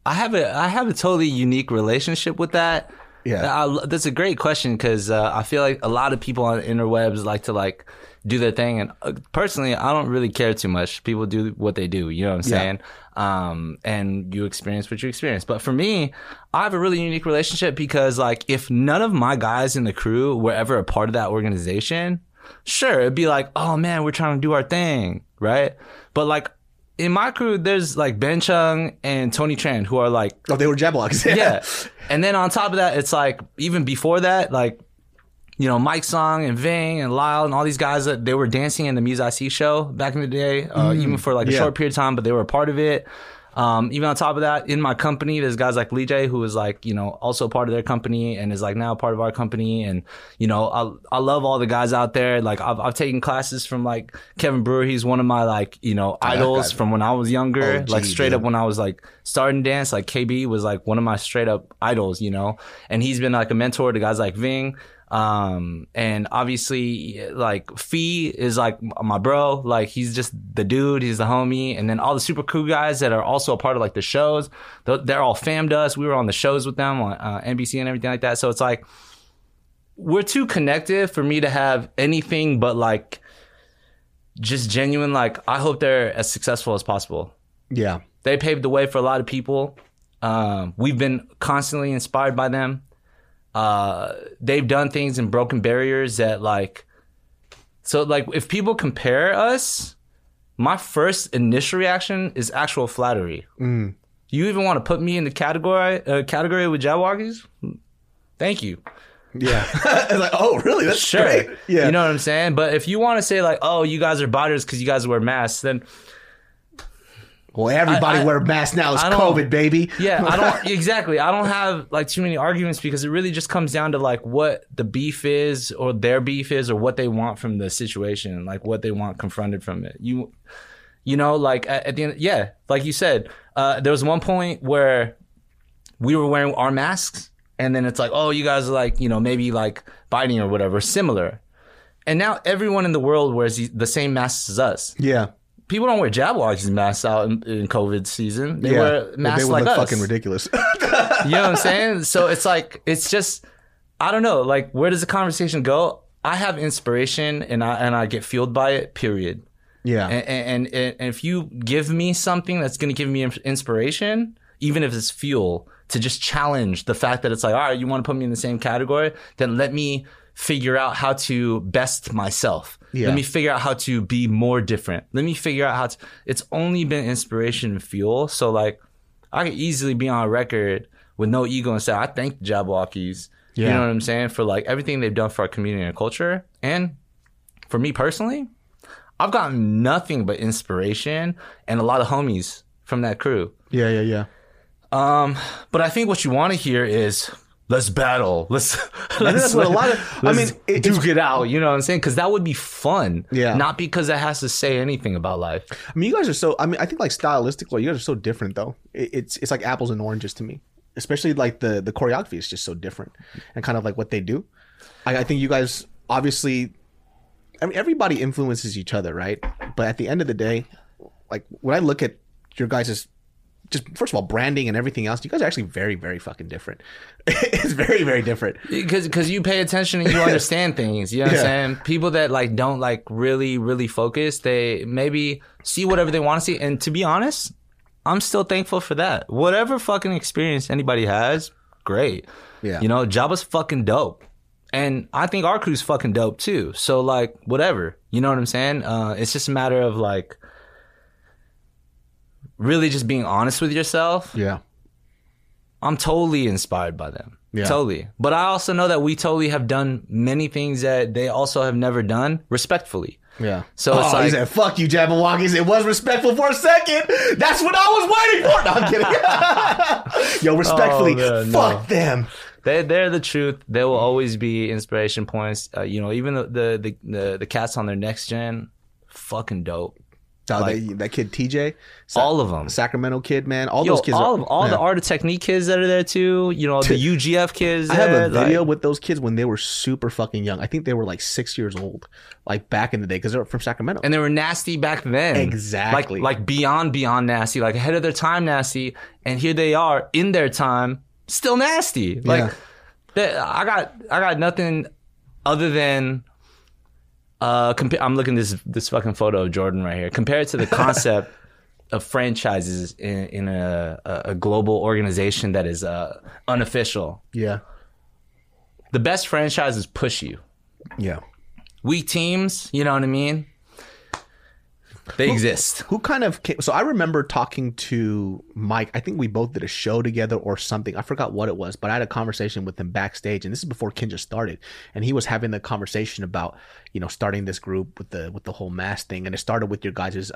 I have a totally unique relationship with that. Yeah, that's a great question because I feel like a lot of people on the interwebs like to like do their thing. And personally, I don't really care too much. People do what they do. You know what I'm saying? Yeah. And you experience what you experience. But for me, I have a really unique relationship because, like, if none of my guys in the crew were ever a part of that organization, sure, it'd be like, oh, man, we're trying to do our thing, right? But, like, in my crew, there's like Ben Chung and Tony Tran, who are like... Oh, they were Jabbawockeez. Yeah. And then on top of that, it's like, even before that, like, you know, Mike Song and Ving and Lyle and all these guys, that they were dancing in the Mizaic show back in the day, even for like a short period of time, but they were a part of it. Even on top of that, in my company, there's guys like Lee J, who is like, you know, also part of their company and is like now part of our company. And, you know, I love all the guys out there. Like I've taken classes from like Kevin Brewer. He's one of my like, you know, idols from when I was younger, like straight up when I was like starting dance, like KB was like one of my straight up idols, you know, and he's been like a mentor to guys like Ving. And obviously like Fee is like my bro, like he's just the dude, he's the homie. And then all the super cool guys that are also a part of like the shows, they're all fam to us. We were on the shows with them on NBC and everything like that. So it's like, we're too connected for me to have anything but like just genuine, like I hope they're as successful as possible. Yeah. They paved the way for a lot of people. We've been constantly inspired by them. They've done things and broken barriers that like, so like if people compare us, my first initial reaction is actual flattery. Mm. You even want to put me in the category with Jabbawockeez? Thank you. Yeah. Like, oh really? That's sure. Great. Yeah. You know what I'm saying? But if you want to say like, oh, you guys are biters because you guys wear masks, then well, everybody wear masks now. It's COVID, baby. Yeah, I don't have like too many arguments because it really just comes down to like what the beef is or their beef is or what they want from the situation, like what they want confronted from it. You know, like at the end, yeah, like you said, there was one point where we were wearing our masks and then it's like, oh, you guys are like, you know, maybe like biting or whatever, similar. And now everyone in the world wears the same masks as us. Yeah. People don't wear Jabbawockeez masks out in COVID season. They wear masks like us. They would look fucking ridiculous. You know what I'm saying? So it's like, it's just, I don't know. Like, where does the conversation go? I have inspiration and I get fueled by it, period. Yeah. And if you give me something that's going to give me inspiration, even if it's fuel, to just challenge the fact that it's like, all right, you want to put me in the same category? Then let me figure out how to best myself. Yeah. Let me figure out how to be more different. Let me figure out how to... It's only been inspiration and fuel. So, like, I could easily be on record with no ego and say, I thank the Jabbawockeez. Yeah. You know what I'm saying? For, like, everything they've done for our community and culture. And for me personally, I've gotten nothing but inspiration and a lot of homies from that crew. Yeah. But I think what you want to hear is... Let's battle. That's what a lot of. I mean, duke it out. You know what I'm saying? Because that would be fun. Yeah. Not because that has to say anything about life. I mean, you guys are so. I mean, I think like stylistically, you guys are so different though. It's like apples and oranges to me. Especially like the choreography is just so different, and kind of like what they do. I think you guys obviously. I mean, everybody influences each other, right? But at the end of the day, like when I look at your guys' just first of all, branding and everything else, you guys are actually very, very fucking different. It's very, very different. Because you pay attention and you understand things. You know what I'm saying? People that like don't like really, really focus, they maybe see whatever they want to see. And to be honest, I'm still thankful for that. Whatever fucking experience anybody has, great. Yeah. You know, Jabba's fucking dope. And I think our crew's fucking dope too. So like, whatever. You know what I'm saying? It's just a matter of like, really just being honest with yourself. Yeah. I'm totally inspired by them. Yeah. Totally. But I also know that we totally have done many things that they also have never done respectfully. Yeah. So it's like, he said, fuck you, Jabbawockeez. It was respectful for a second. That's what I was waiting for. No, I'm kidding. Yo, respectfully, fuck them. They're the truth. They will always be inspiration points. You know, even the cats on their next gen, fucking dope. Like, that kid TJ, all of them, Sacramento kid, man, those kids, the Art of Technique kids that are there too. You know, the UGF kids. I have a video with those kids when they were super fucking young. I think they were like 6 years old, like back in the day, because they were from Sacramento and they were nasty back then. Exactly, like beyond nasty, like ahead of their time, nasty. And here they are in their time, still nasty. Like I got nothing other than I'm looking at this fucking photo of Jordan right here. Compare it to the concept of franchises in a global organization that is unofficial. Yeah. The best franchises push you. Yeah. Weak teams, you know what I mean? They exist. Who kind of came, so I remember talking to Mike. I think we both did a show together or something. I forgot what it was, but I had a conversation with him backstage, and this is before Kinjaz started. And he was having the conversation about, you know, starting this group with the whole mask thing, and it started with your guys'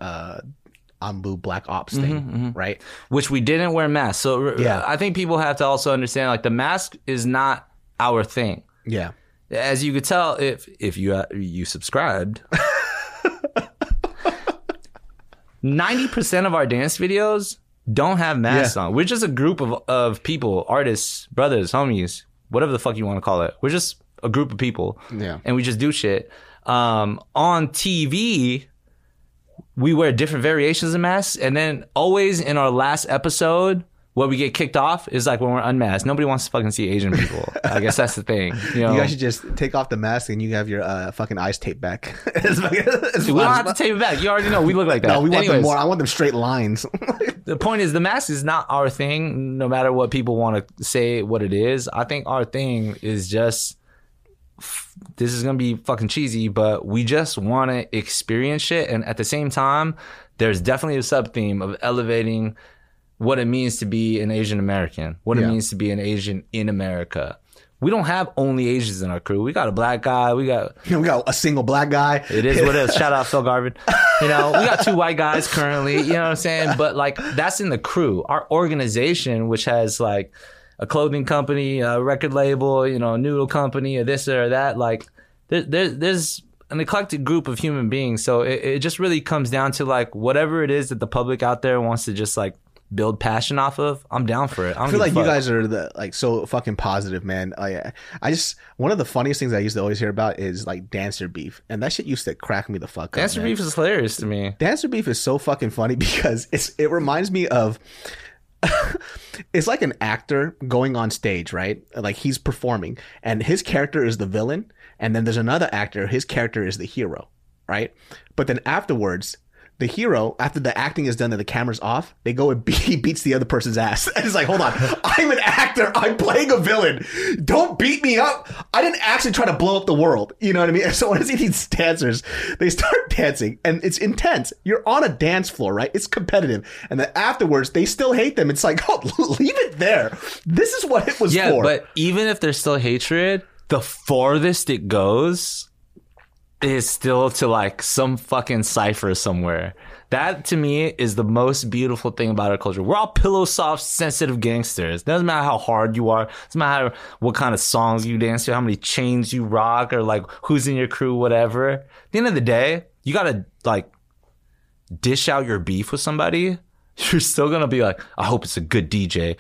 Ambu Black Ops thing, right? Which we didn't wear masks. So yeah. I think people have to also understand, like, the mask is not our thing. Yeah. As you could tell, if you subscribed. 90% of our dance videos don't have masks on. We're just a group of people, artists, brothers, homies, whatever the fuck you want to call it. We're just a group of people. Yeah. And we just do shit. On TV, we wear different variations of masks. And then always in our last episode, what we get kicked off is like when we're unmasked. Nobody wants to fucking see Asian people. I guess that's the thing. You know? You guys should just take off the mask and you have your fucking eyes taped back. It's we don't have to tape it back. You already know we look like that. No, we want them more. I want them straight lines. The point is, the mask is not our thing, no matter what people want to say what it is. I think our thing is just, this is going to be fucking cheesy, but we just want to experience shit. And at the same time, there's definitely a sub-theme of elevating what it means to be an Asian American, what it means to be an Asian in America. We don't have only Asians in our crew. We got a black guy. We got a single black guy. It is what it is. Shout out Phil Garvin. You know, we got two white guys currently. You know what I'm saying? But like, that's in the crew. Our organization, which has like a clothing company, a record label, you know, a noodle company, or this or that. Like, there's an eclectic group of human beings. So it just really comes down to like whatever it is that the public out there wants to just like build passion off of. I'm down for it. I feel like you guys are so fucking positive, man. I just, one of the funniest things I used to always hear about is like dancer beef, and that shit used to crack me the fuck up. Dancer beef is hilarious to me. Dancer beef is so fucking funny because it reminds me of it's like an actor going on stage, right? Like he's performing and his character is the villain, and then there's another actor, his character is the hero, right? But then afterwards, the hero, after the acting is done and the camera's off, they go and he beats the other person's ass. And it's like, hold on, I'm an actor. I'm playing a villain. Don't beat me up. I didn't actually try to blow up the world. You know what I mean? And so when I see these dancers, they start dancing and it's intense. You're on a dance floor, right? It's competitive. And then afterwards, they still hate them. It's like, oh, leave it there. This is what it was for. Yeah, but even if there's still hatred, the farthest it goes is still to like some fucking cipher somewhere. That to me is the most beautiful thing about our culture. We're all pillow soft, sensitive gangsters. Doesn't matter how hard you are. Doesn't matter what kind of songs you dance to, how many chains you rock, or like who's in your crew, whatever. At the end of the day, you gotta like dish out your beef with somebody. You're still gonna be like, I hope it's a good DJ.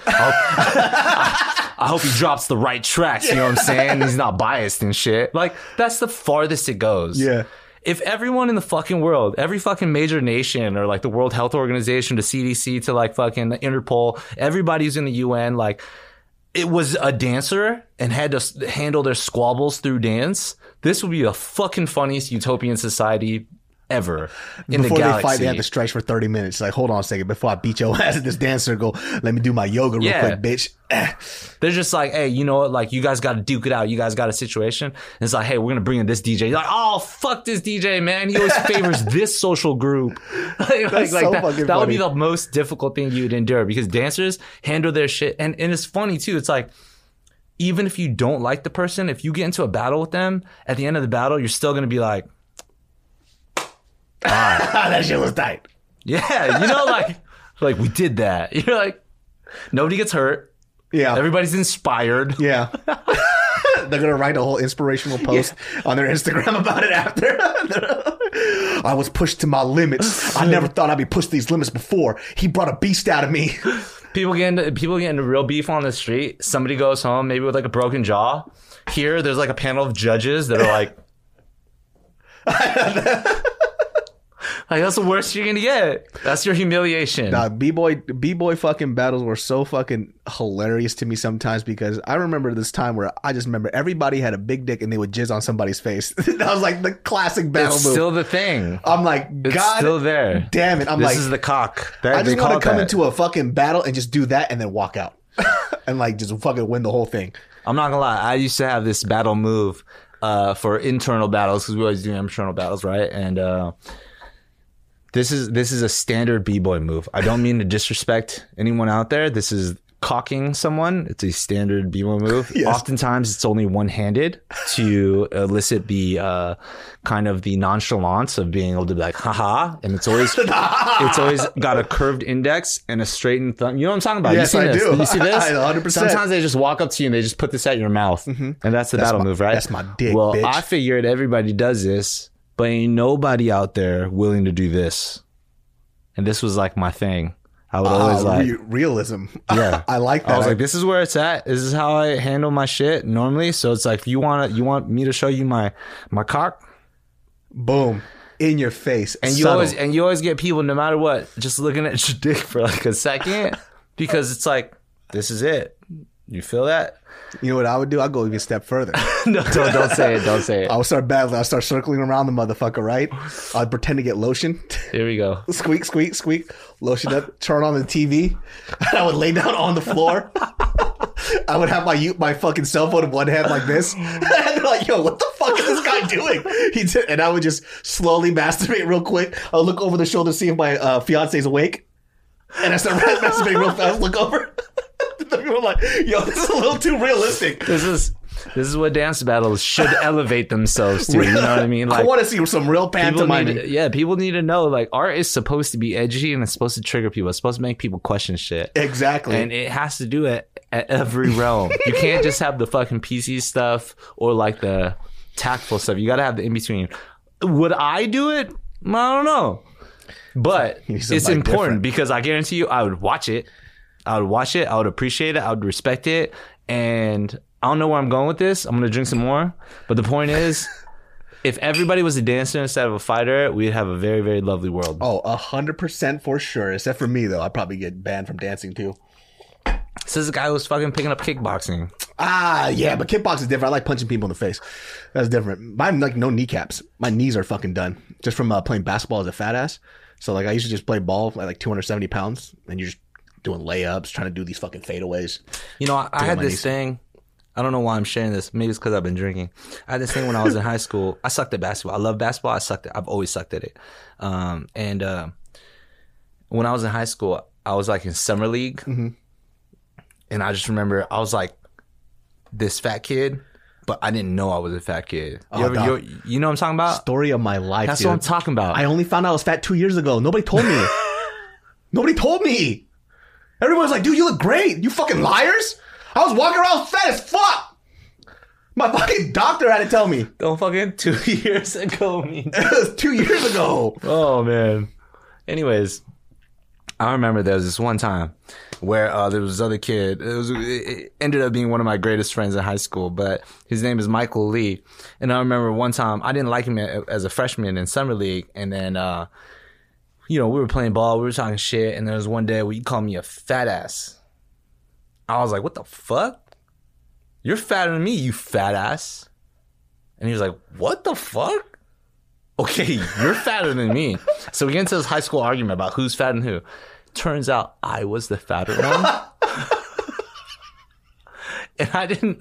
I hope he drops the right tracks, you know what I'm saying? He's not biased and shit. Like, that's the farthest it goes. Yeah. If everyone in the fucking world, every fucking major nation, or like the World Health Organization, to CDC, to like fucking Interpol, everybody who's in the UN, like, it was a dancer and had to handle their squabbles through dance, this would be the fucking funniest utopian society ever in the galaxy. Before they fight, they have to stretch for 30 minutes. Like, hold on a second. Before I beat your ass at this dance circle, let me do my yoga real quick, bitch. They're just like, hey, you know what? Like, you guys got to duke it out. You guys got a situation. And it's like, hey, we're going to bring in this DJ. You're like, oh, fuck this DJ, man. He always favors this social group. That would be the most difficult thing you'd endure, because dancers handle their shit. And it's funny, too. It's like, even if you don't like the person, if you get into a battle with them, at the end of the battle, you're still going to be like, that shit was tight. Yeah, you know, like we did that. You're like, nobody gets hurt. Yeah. Everybody's inspired. Yeah. They're going to write a whole inspirational post on their Instagram about it after. I was pushed to my limits. I never thought I'd be pushed to these limits before. He brought a beast out of me. People get into real beef on the street. Somebody goes home, maybe with like a broken jaw. Here, there's like a panel of judges that are like... Like, that's the worst you're gonna get. That's your humiliation. Nah, b-boy fucking battles were so fucking hilarious to me sometimes, because I remember this time where I just remember everybody had a big dick and they would jizz on somebody's face. That was like the classic battle move. It's still the thing. I'm like, it's God, still there. Damn it. I'm this like, this is the cock. That, I just want to come into a fucking battle and just do that and then walk out and like just fucking win the whole thing. I'm not gonna lie. I used to have this battle move. For internal battles, because we always do internal battles, right? And this is a standard b-boy move. I don't mean to disrespect anyone out there. This is cocking someone. It's a standard b-boy move. Yes. Oftentimes, it's only one-handed to elicit the kind of the nonchalance of being able to be like, haha. And it's always got a curved index and a straightened thumb. You know what I'm talking about? Yes, I do. You see this? I 100%. Sometimes they just walk up to you and they just put this at your mouth. Mm-hmm. And that's the battle move, right? That's my dick, well, bitch. I figured everybody does this, but ain't nobody out there willing to do this. And this was like my thing. I would always like realism. Yeah, I like that. I was like, this is where it's at. This is how I handle my shit normally. So it's like, you want me to show you my cock? Boom, in your face. And you always get people, no matter what, just looking at your dick for like a second, because it's like, this is it. You feel that? You know what I would do? I'd go even a step further. No, don't say it. Don't say it. I'll start battling. I'll start circling around the motherfucker, right? I'll pretend to get lotion. Here we go. Squeak, squeak, squeak. Lotion up. Turn on the TV. I would lay down on the floor. I would have my fucking cell phone in one hand like this. And they're like, yo, what the fuck is this guy doing? And I would just slowly masturbate real quick. I'll look over the shoulder to see if my fiance's awake. And I start masturbating real fast. Look over. People are like, yo, this is a little too realistic. This is what dance battles should elevate themselves to. You know what I mean? Like, I want to see some real pantomiming. Yeah, people need to know, like, art is supposed to be edgy and it's supposed to trigger people. It's supposed to make people question shit. Exactly. And it has to do it at every realm. You can't just have the fucking PC stuff or like the tactful stuff. You got to have the in-between. Would I do it? I don't know. But it's important because I guarantee you I would watch it. I would watch it. I would appreciate it. I would respect it. And I don't know where I'm going with this. I'm going to drink some more. But the point is, if everybody was a dancer instead of a fighter, we'd have a very, very lovely world. Oh, 100% for sure. Except for me, though. I'd probably get banned from dancing, too. This is a guy who's fucking picking up kickboxing. Ah, yeah. But kickboxing is different. I like punching people in the face. That's different. I'm like, no kneecaps. My knees are fucking done. Just from playing basketball as a fat ass. So, like, I used to just play ball at, like, 270 pounds. And you just doing layups, trying to do these fucking fadeaways. You know, I had this thing. I don't know why I'm sharing this. Maybe it's because I've been drinking. I had this thing when I was in high school. I sucked at basketball. I love basketball. I sucked at it. I've always sucked at it. When I was in high school, I was like in summer league. Mm-hmm. And I just remember I was like this fat kid, but I didn't know I was a fat kid. You know what I'm talking about? Story of my life. That's dude. What I'm talking about. I only found out I was fat 2 years ago. Nobody told me. Nobody told me. Everyone's like, dude, you look great. You fucking liars. I was walking around fat as fuck. My fucking doctor had to tell me. Don't fucking 2 years ago me. It was 2 years ago. Oh, man. Anyways, I remember there was this one time where there was this other kid. It ended up being one of my greatest friends in high school, but his name is Michael Lee. And I remember one time, I didn't like him as a freshman in summer league. And then, you know, we were playing ball, we were talking shit, and there was one day where you called me a fat ass. I was like, what the fuck? You're fatter than me, you fat ass. And he was like, what the fuck? Okay, you're fatter than me. So we get into this high school argument about who's fat and who. Turns out I was the fatter one. And I didn't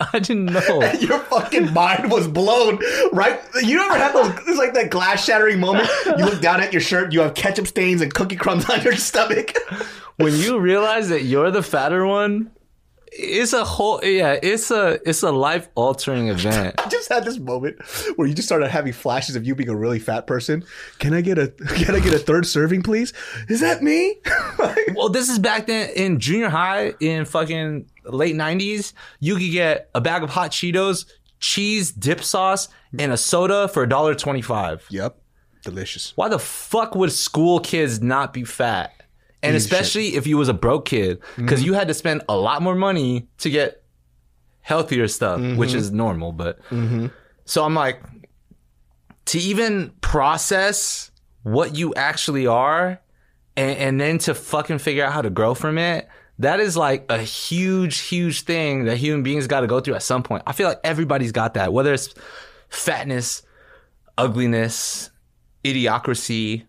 know. And your fucking mind was blown, right? You ever have those? It's like that glass shattering moment. You look down at your shirt. You have ketchup stains and cookie crumbs on your stomach. When you realize that you're the fatter one, it's a whole it's a life altering event. I just had this moment where you just started having flashes of you being a really fat person. Can I get a third serving, please? Is that me? Well, this is back then in junior high in fucking late 90s. You could get a bag of hot Cheetos, cheese, dip sauce, and a soda for $1.25. Yep. Delicious. Why the fuck would school kids not be fat? And especially shit. If you was a broke kid, because you had to spend a lot more money to get healthier stuff, which is normal. But so I'm like, to even process what you actually are and then to fucking figure out how to grow from it, that is like a huge, huge thing that human beings got to go through at some point. I feel like everybody's got that, whether it's fatness, ugliness, idiocracy,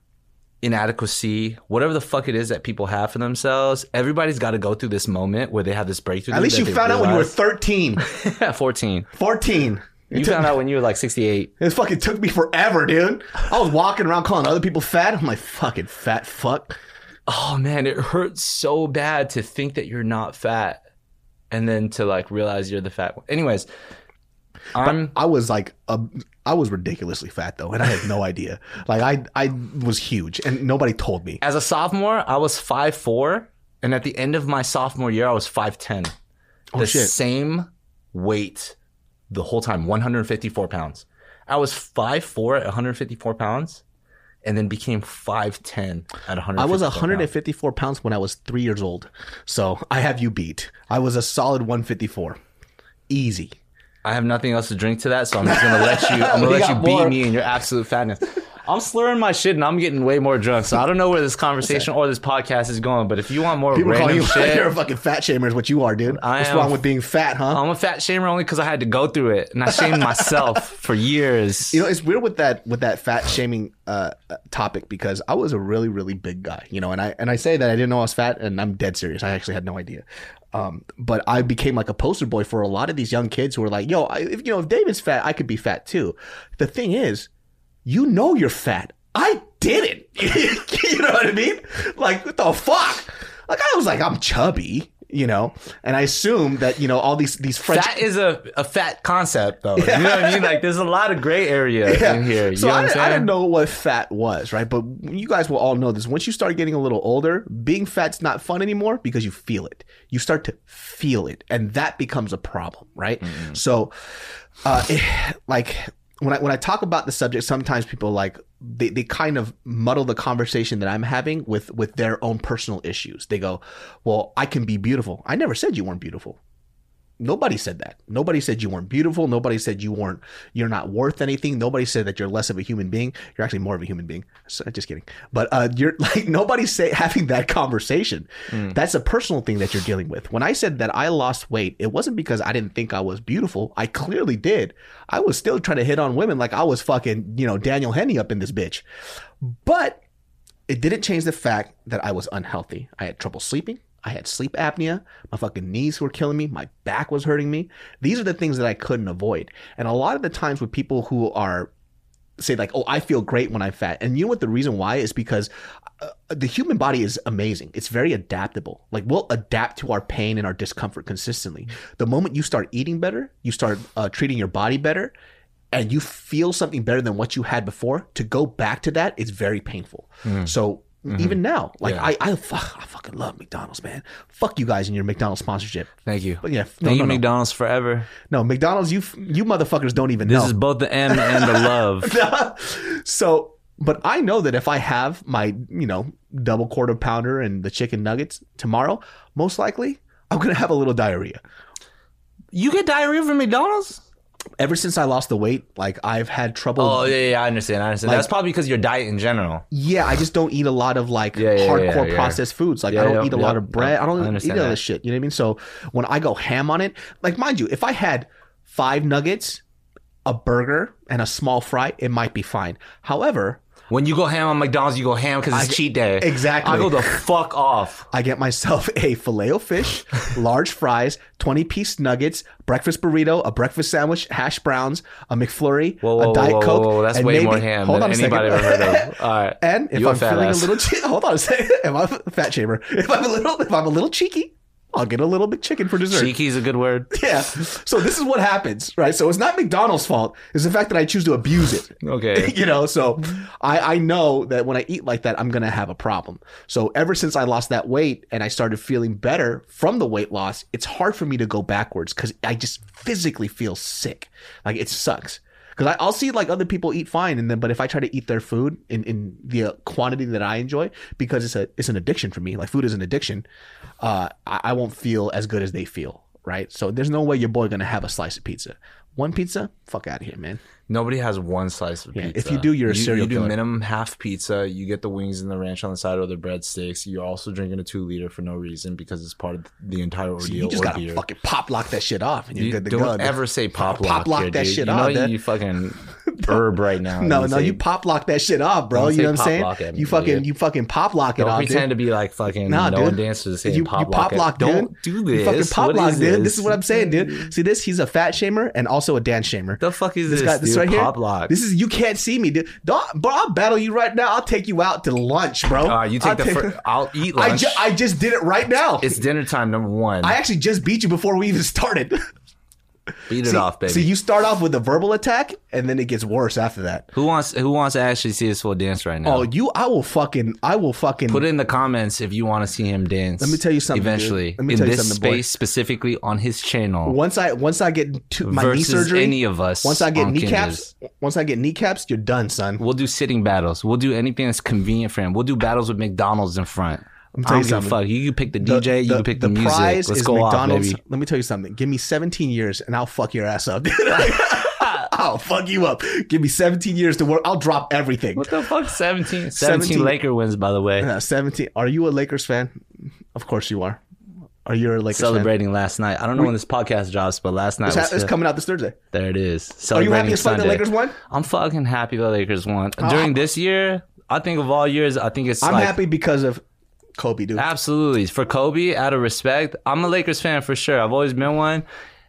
inadequacy, whatever the fuck it is that people have for themselves. Everybody's got to go through this moment where they have this breakthrough. At least you found out when you were 13. 14. You found out when you were like 68. It fucking took me forever, dude. I was walking around calling other people fat. I'm like, fucking fat fuck. Oh, man, it hurts so bad to think that you're not fat and then to like realize you're the fat one. Anyways, I was ridiculously fat, though, and I had no idea. Like, I was huge, and nobody told me. As a sophomore, I was 5'4", and at the end of my sophomore year, I was 5'10". Oh, the shit. Same weight the whole time, 154 pounds. I was 5'4" at 154 pounds, and then became 5'10" at 154 I was 154 pounds when I was 3 years old, so I have you beat. I was a solid 154. Easy. I have nothing else to drink to that, so I'm just gonna let you. I'm gonna let you beat me in your absolute fatness. I'm slurring my shit and I'm getting way more drunk, so I don't know where this conversation or this podcast is going. But if you want more people random shit, like you're a fucking fat shamer, is what you are, dude. What's wrong with being fat, huh? I'm a fat shamer only because I had to go through it, and I shamed myself for years. You know, it's weird with that fat shaming topic because I was a really, really big guy, you know, and I say that I didn't know I was fat, and I'm dead serious. I actually had no idea. But I became like a poster boy for a lot of these young kids who are like, yo, if David's fat, I could be fat too. The thing is, you know you're fat. I didn't. You know what I mean? Like, what the fuck? Like, I was like, I'm chubby, you know? And I assumed that, you know, all these French... Fat is a fat concept, though. Yeah. You know what I mean? Like, there's a lot of gray area in here. You know what I'm saying? I didn't know what fat was, right? But you guys will all know this. Once you start getting a little older, being fat's not fun anymore because you feel it. You start to feel it, and that becomes a problem, right? Mm-hmm. So, when I talk about the subject, sometimes people like they kind of muddle the conversation that I'm having with their own personal issues. They go, "Well, I can be beautiful." I never said you weren't beautiful. Nobody said that. Nobody said you weren't beautiful. Nobody said you're not worth anything. Nobody said that you're less of a human being. You're actually more of a human being. So, just kidding. But you're like, nobody's having that conversation. Mm. That's a personal thing that you're dealing with. When I said that I lost weight, it wasn't because I didn't think I was beautiful. I clearly did. I was still trying to hit on women like I was fucking, you know, Daniel Henney up in this bitch. But it didn't change the fact that I was unhealthy. I had trouble sleeping. I had sleep apnea. My fucking knees were killing me. My back was hurting me. These are the things that I couldn't avoid. And a lot of the times with people who are say like, oh, I feel great when I'm fat. And you know what the reason why is because the human body is amazing. It's very adaptable. Like, we'll adapt to our pain and our discomfort consistently. The moment you start eating better, you start treating your body better, and you feel something better than what you had before, to go back to that is very painful. Mm. So, mm-hmm. Even now, like, yeah. I fucking love McDonald's, man. Fuck you guys and your McDonald's sponsorship. Thank you. But yeah, thank you, McDonald's forever. No, McDonald's, you motherfuckers don't even know. This is both the M and the love. So, but I know that if I have my, you know, double quarter pounder and the chicken nuggets tomorrow, most likely I'm gonna have a little diarrhea. You get diarrhea from McDonald's? Ever since I lost the weight, like, I've had trouble. Oh, yeah, I understand. Like, that's probably because your diet in general. Yeah, I just don't eat a lot of, like, hardcore processed foods. Like, I don't eat a lot of bread. I don't eat all this shit. You know what I mean? So when I go ham on it, like, mind you, if I had 5 nuggets, a burger, and a small fry, it might be fine. However... when you go ham on McDonald's, you go ham because it's cheat day. Exactly. I go the fuck off. I get myself a Filet-O-Fish, large fries, 20-piece nuggets, breakfast burrito, a breakfast sandwich, hash browns, a McFlurry, a Diet Coke. Whoa. That's way more ham than anybody ever heard of. All right. And if I'm feeling a little cheeky, hold on a second. Am I a fat shamer? If I'm a little cheeky, I'll get a little bit chicken for dessert. Cheeky is a good word. Yeah. So this is what happens, right? So it's not McDonald's fault. It's the fact that I choose to abuse it. Okay. You know, so I know that when I eat like that, I'm going to have a problem. So ever since I lost that weight and I started feeling better from the weight loss, it's hard for me to go backwards because I just physically feel sick. Like, it sucks. Because I'll see, like, other people eat fine, but if I try to eat their food in the quantity that I enjoy, because it's an addiction for me, like, food is an addiction, I won't feel as good as they feel, right? So there's no way your boy gonna have a slice of pizza. One pizza? Fuck out of here, man. Nobody has one slice of pizza. If you do, you're a serial killer. You do minimum half pizza. You get the wings and the ranch on the side or the breadsticks. You're also drinking a 2-liter for no reason because it's part of the entire ordeal. So you just gotta fucking pop lock that shit off, and you're good to go. Don't ever say pop lock. Pop lock that shit off. You know you fucking herb right now. No, you pop lock that shit off, bro. You know what I'm saying? You fucking pop lock it off. Don't pretend to be like fucking no one dances the same. Pop lock. Don't do this. You fucking pop lock, dude. This is what I'm saying, dude. See this? He's a fat shamer and also a dance shamer. The fuck is this guy? This right pop here. Lock. This is you can't see me, dude. Bro, I'll battle you right now. I'll take you out to lunch, bro. I'll eat lunch. I just did it right now. It's dinner time, number one. I actually just beat you before we even started. Beat it off, baby. So you start off with a verbal attack, and then it gets worse after that. Who wants to actually see this full dance right now? Oh, I will fucking put it in the comments if you want to see him dance. Let me tell you something. Eventually, dude. Let me in tell this you something, space boy. Specifically on his channel. Once I get my knee surgery, any of us. Once I get kneecaps, you're done, son. We'll do sitting battles. We'll do anything that's convenient for him. We'll do battles with McDonald's in front. I don't give a fuck. You can pick the DJ. You can pick the music. The prize is McDonald's. Off, let me tell you something. Give me 17 years and I'll fuck your ass up. I'll fuck you up. Give me 17 years to work. I'll drop everything. What the fuck? 17? 17 Laker wins, by the way. 17. Are you a Lakers fan? Of course you are. Are you a Lakers fan? Celebrating last night. I don't know when this podcast drops, but last night was coming out this Thursday. There it is. Are you happy as fuck the Lakers won? I'm fucking happy the Lakers won. During this year, I think of all years, I think it's I'm happy because of Kobe, dude. Absolutely. For Kobe, out of respect, I'm a Lakers fan for sure. I've always been one.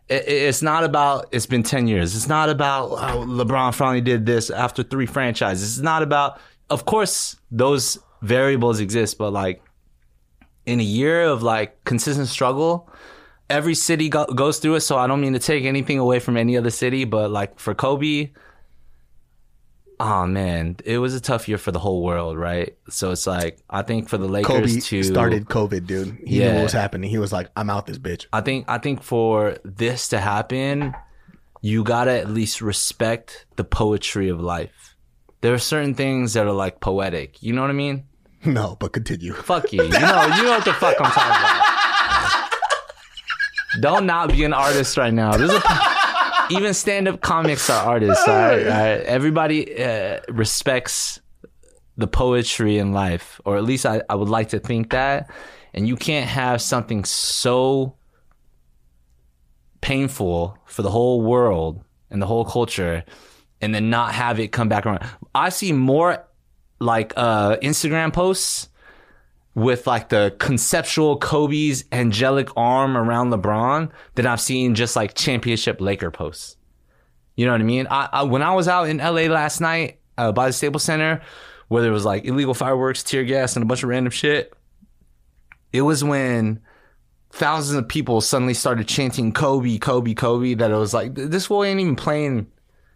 It's not about, it's been 10 years. It's not about, oh, LeBron finally did this after 3 franchises. It's not about, of course, those variables exist, but like in a year of like consistent struggle, every city goes through it. So I don't mean to take anything away from any other city, but like for Kobe, oh man, it was a tough year for the whole world, right? So it's like, I think for the Lakers Kobe started COVID, dude. He knew what was happening. He was like, I'm out this bitch. I think for this to happen, you gotta at least respect the poetry of life. There are certain things that are like poetic. You know what I mean? No, but continue. Fuck you. You know what the fuck I'm talking about. Don't not be an artist right now. There's a... Even stand-up comics are artists. All right. Everybody respects the poetry in life, or at least I would like to think that. And you can't have something so painful for the whole world and the whole culture and then not have it come back around. I see more like Instagram posts with like the conceptual Kobe's angelic arm around LeBron that I've seen just like championship Laker posts. You know what I mean? I when I was out in LA last night by the Staples Center, where there was like illegal fireworks, tear gas, and a bunch of random shit, it was when thousands of people suddenly started chanting Kobe, Kobe, Kobe, that it was like, this boy ain't even playing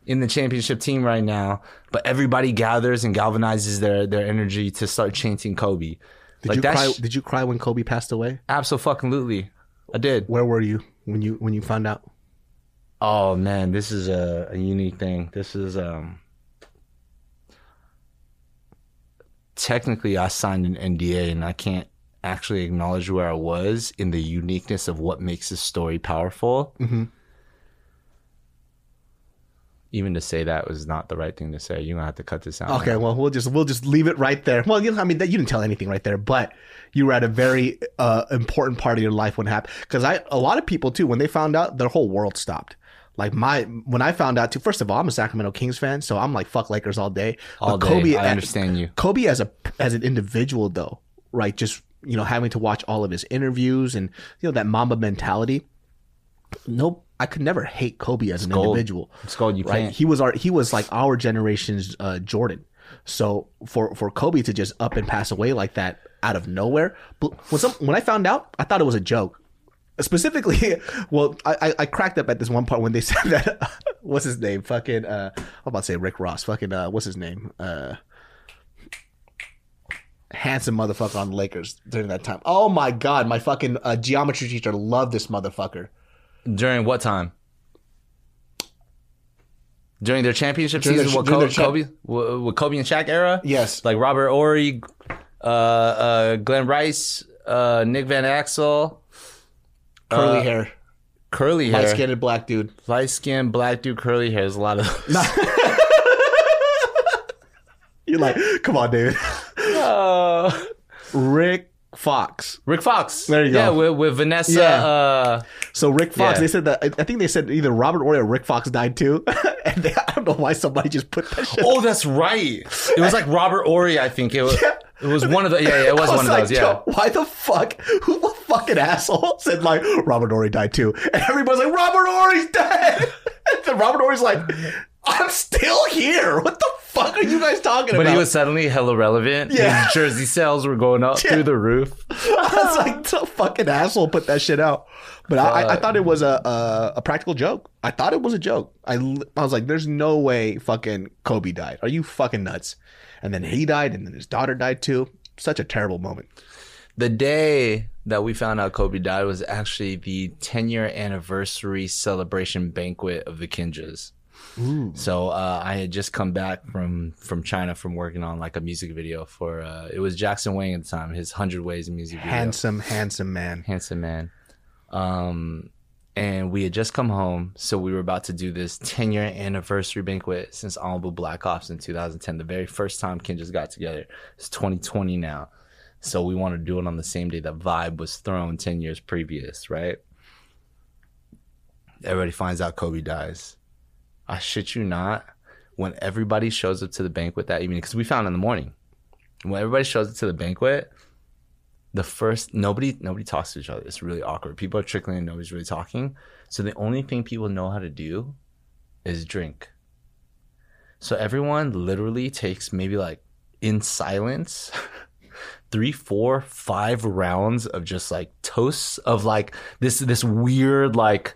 in the championship team right now, but everybody gathers and galvanizes their energy to start chanting Kobe. Did you cry when Kobe passed away? Absolutely, I did. Where were you when you found out? Oh man, this is a unique thing. This is technically I signed an NDA and I can't actually acknowledge where I was in the uniqueness of what makes this story powerful. Mm-hmm. Even to say that was not the right thing to say. You're going to have to cut this out. Okay, well, we'll just leave it right there. Well, I mean, you didn't tell anything right there, but you were at a very important part of your life when it happened. Because a lot of people, too, when they found out, their whole world stopped. Like when I found out, too, first of all, I'm a Sacramento Kings fan, so I'm like, fuck Lakers all day. Kobe, I understand you. Kobe as an individual, though, right, just, having to watch all of his interviews and, that Mamba mentality. Nope. I could never hate Kobe as an individual. It's gold. You can't. He was like our generation's Jordan. So for Kobe to just up and pass away like that out of nowhere, when I found out, I thought it was a joke. Specifically, well, I cracked up at this one part when they said that. What's his name? Fucking. I'm about to say Rick Ross. Fucking. What's his name? Handsome motherfucker on the Lakers during that time. Oh my god, my fucking geometry teacher loved this motherfucker. During what time? During their championship season, with Kobe and Shaq era? Yes. Like Robert Ori, Glenn Rice, Nick Van Axel. Curly hair. Curly hair. Light-skinned black dude. Light-skinned black dude, curly hair. There's a lot of those. You're like, come on, David. Rick Fox. Rick Fox. There you go. Yeah, with Vanessa. Yeah. So Rick Fox, yeah. They said that, I think they said either Robert Ori or Rick Fox died too. And they, I don't know why somebody just put that shit. Oh, that's right. It was like Robert Ori, I think. It was. Yeah. It was one of the, yeah, it was one like, of those, yeah. Why the fuck? Who the fucking asshole said, like, Robert Ori died too? And everybody's like, Robert Ori's dead. And then Robert Ori's like, I'm still here. What the fuck are you guys talking about? But he was suddenly hella relevant. Yeah. His jersey sales were going up through the roof. I was like, the fucking asshole put that shit out. But I thought it was a practical joke. I thought it was a joke. I was like, there's no way fucking Kobe died. Are you fucking nuts? And then he died, and then his daughter died too. Such a terrible moment. The day that we found out Kobe died was actually the 10-year anniversary celebration banquet of the Kinjaz. Ooh. So I had just come back from China from working on like a music video for it was Jackson Wang at the time, his 100 Ways music video. Handsome man. And we had just come home, so we were about to do this 10-year anniversary banquet since Honorable Black Ops in 2010, the very first time Kinjaz got together. It's 2020 now. So we wanted to do it on the same day that Vibe was thrown 10 years previous, right? Everybody finds out Kobe dies. I shit you not, when everybody shows up to the banquet that evening, because we found in the morning, when everybody shows up to the banquet, the first, nobody talks to each other. It's really awkward. People are trickling and nobody's really talking. So the only thing people know how to do is drink. So everyone literally takes maybe like in silence, 3, 4, 5 rounds of just like toasts of like this weird like,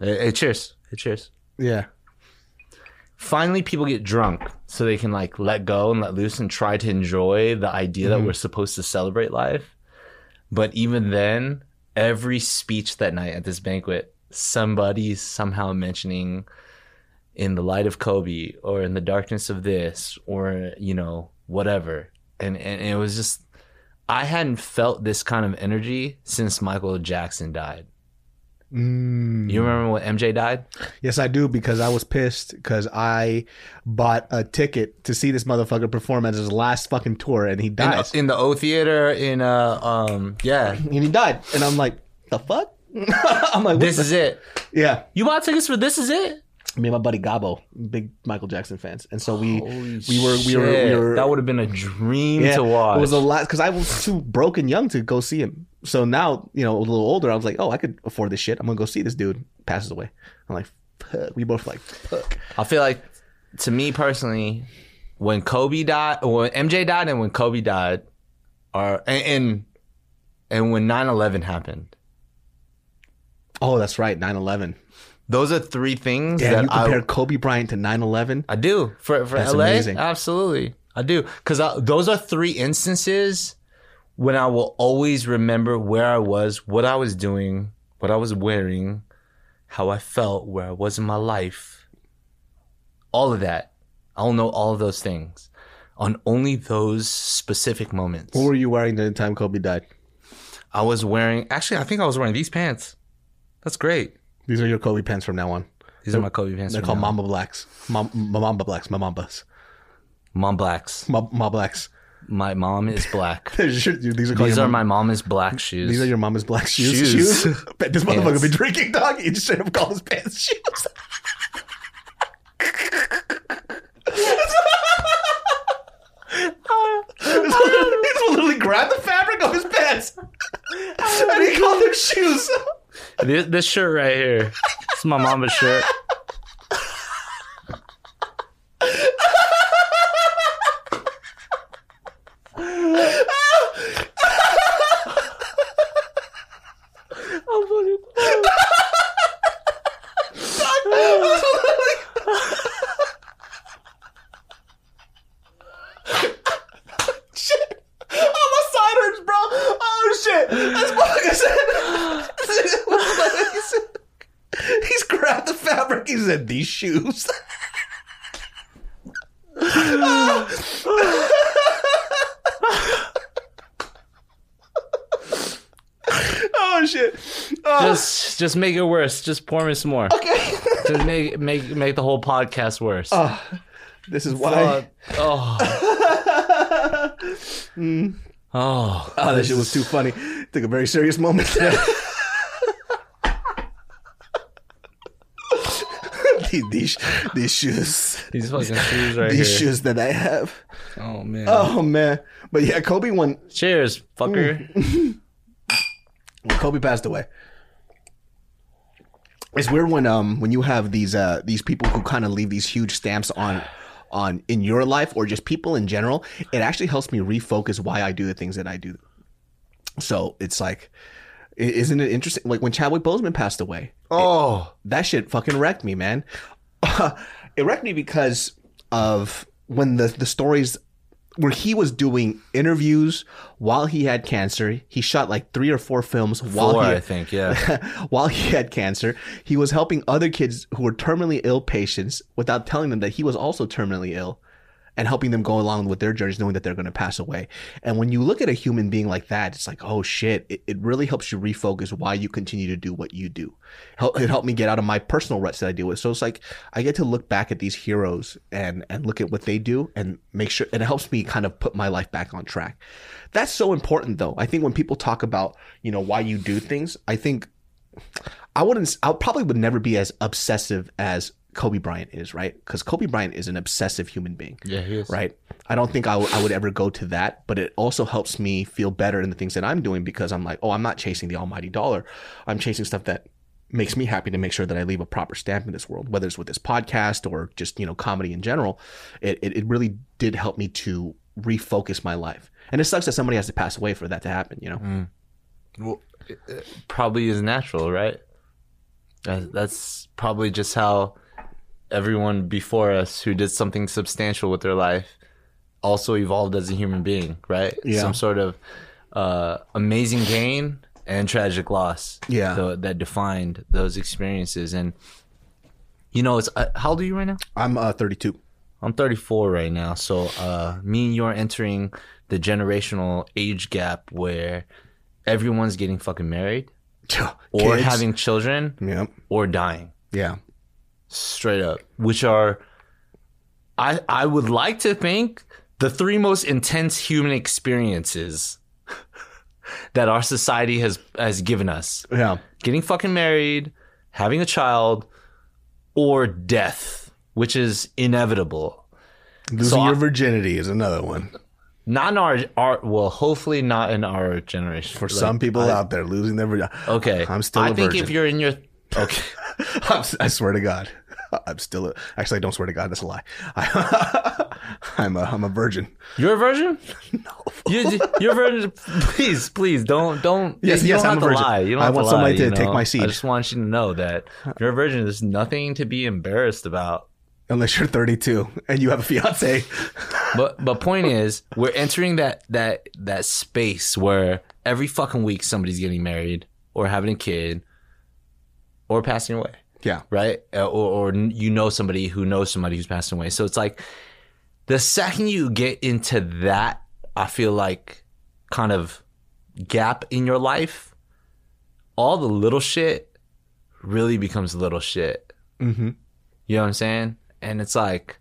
hey, cheers. Hey, cheers. Yeah. Finally, people get drunk so they can like let go and let loose and try to enjoy the idea that we're supposed to celebrate life. But even then, every speech that night at this banquet, somebody's somehow mentioning in the light of Kobe or in the darkness of this or, you know, whatever. And it was just, I hadn't felt this kind of energy since Michael Jackson died. Mm. You remember when MJ died? Yes, I do, because I was pissed because I bought a ticket to see this motherfucker perform at his last fucking tour, and he died in the O Theater. In and he died, and I'm like, the fuck? I'm like, this is it. Yeah, you bought tickets for This Is It? Me and my buddy Gabo, big Michael Jackson fans, and so we were that would have been a dream to watch. It was a lot because I was too broke and young to go see him. So now, you know, a little older, I was like, oh, I could afford this shit. I'm going to go see this dude. Passes away. I'm like, fuck. We both like, fuck. I feel like, to me personally, when Kobe died, or when MJ died and when Kobe died, and when 9/11 happened. Oh, that's right. 9/11. Those are three things. Damn, that you compare Kobe Bryant to 9/11? I do. For that's LA? Amazing. Absolutely. I do. Because those are three instances when I will always remember where I was, what I was doing, what I was wearing, how I felt, where I was in my life, all of that. I'll know all of those things on only those specific moments. What were you wearing the time Kobe died? I think I was wearing these pants. That's great. These are your Kobe pants from now on. These are my Kobe pants. They're called Mamba Blacks. Mamba Blacks. My mom is black. These are my mom is black shoes. These are your mom is black shoes. Shoes. Bet this motherfucker been drinking, dog. He just straight up called his pants shoes. He literally grabbed the fabric of his pants and he called them shoes. This shirt right here. It's my mama's shirt. These shoes. Oh shit. Just make it worse. Just pour me some more. Okay. Just make the whole podcast worse. This is why. That shit was too funny. Took a very serious moment. These shoes. These fucking shoes right here. These shoes that I have. Oh, man. Oh, man. But yeah, Kobe won. Cheers, fucker. Kobe passed away. It's weird when you have these people who kind of leave these huge stamps on in your life or just people in general. It actually helps me refocus why I do the things that I do. So it's like, isn't it interesting? Like when Chadwick Boseman passed away. That shit fucking wrecked me, man. It wrecked me because of when the stories where he was doing interviews while he had cancer. He shot like 3 or 4 films while he had cancer. He was helping other kids who were terminally ill patients without telling them that he was also terminally ill and helping them go along with their journeys knowing that they're going to pass away. And when you look at a human being like that, it's like, oh shit, it really helps you refocus why you continue to do what you do. It helped me get out of my personal ruts that I deal with. So it's like, I get to look back at these heroes and look at what they do and make sure, and it helps me kind of put my life back on track. That's so important though. I think when people talk about, why you do things, I think I probably would never be as obsessive as Kobe Bryant is, right? Because Kobe Bryant is an obsessive human being. Yeah, he is. Right? I don't think I would ever go to that, but it also helps me feel better in the things that I'm doing because I'm like, oh, I'm not chasing the almighty dollar. I'm chasing stuff that makes me happy to make sure that I leave a proper stamp in this world, whether it's with this podcast or just, comedy in general. It really did help me to refocus my life. And it sucks that somebody has to pass away for that to happen, Well, it probably is natural, right? That's probably just how everyone before us who did something substantial with their life also evolved as a human being, right? Yeah. Some sort of amazing gain and tragic loss that defined those experiences. And, it's how old are you right now? I'm 32. I'm 34 right now. So me and you are entering the generational age gap where everyone's getting fucking married or having children or dying. Yeah. Straight up, which are, I would like to think, the 3 most intense human experiences that our society has given us. Yeah. Getting fucking married, having a child, or death, which is inevitable. Losing your virginity is another one. Not in our hopefully not in our generation. For some people out there, losing their virginity. Okay. I'm still a virgin. I think if you're in your... Okay. I swear to God. I'm still actually I don't swear to God, that's a lie. I'm a virgin. You're a virgin? No. You're a virgin. Please don't. Yes, I'm a virgin. Lie. You don't have to lie. I want somebody to take my seat. I just want you to know that if you're a virgin, there's nothing to be embarrassed about. Unless you're 32 and you have a fiance. But point is, we're entering that space where every fucking week somebody's getting married or having a kid or passing away. Yeah. Right? Or somebody who knows somebody who's passing away. So it's like the second you get into that, I feel like kind of gap in your life, all the little shit really becomes little shit. Mm-hmm. You know what I'm saying? And it's like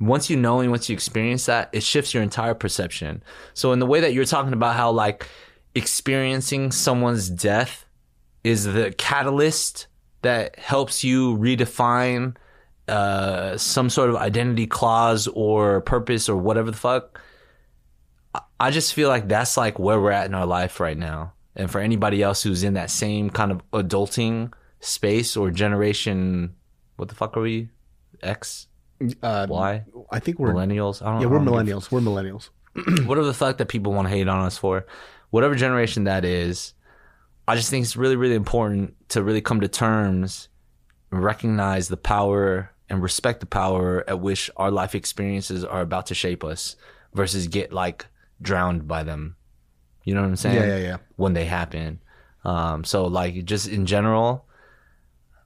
once you know and once you experience that, it shifts your entire perception. So in the way that you're talking about how like experiencing someone's death is the catalyst that helps you redefine some sort of identity clause or purpose or whatever the fuck. I just feel like that's like where we're at in our life right now. And for anybody else who's in that same kind of adulting space or generation, what the fuck are we? X? Y? I think we're... Millennials? I don't know. Yeah, we're millennials. Whatever the fuck that people want to hate on us for. Whatever generation that is, I just think it's really, really important to really come to terms and recognize the power and respect the power at which our life experiences are about to shape us versus get like drowned by them. You know what I'm saying? Yeah. When they happen. So like just in general,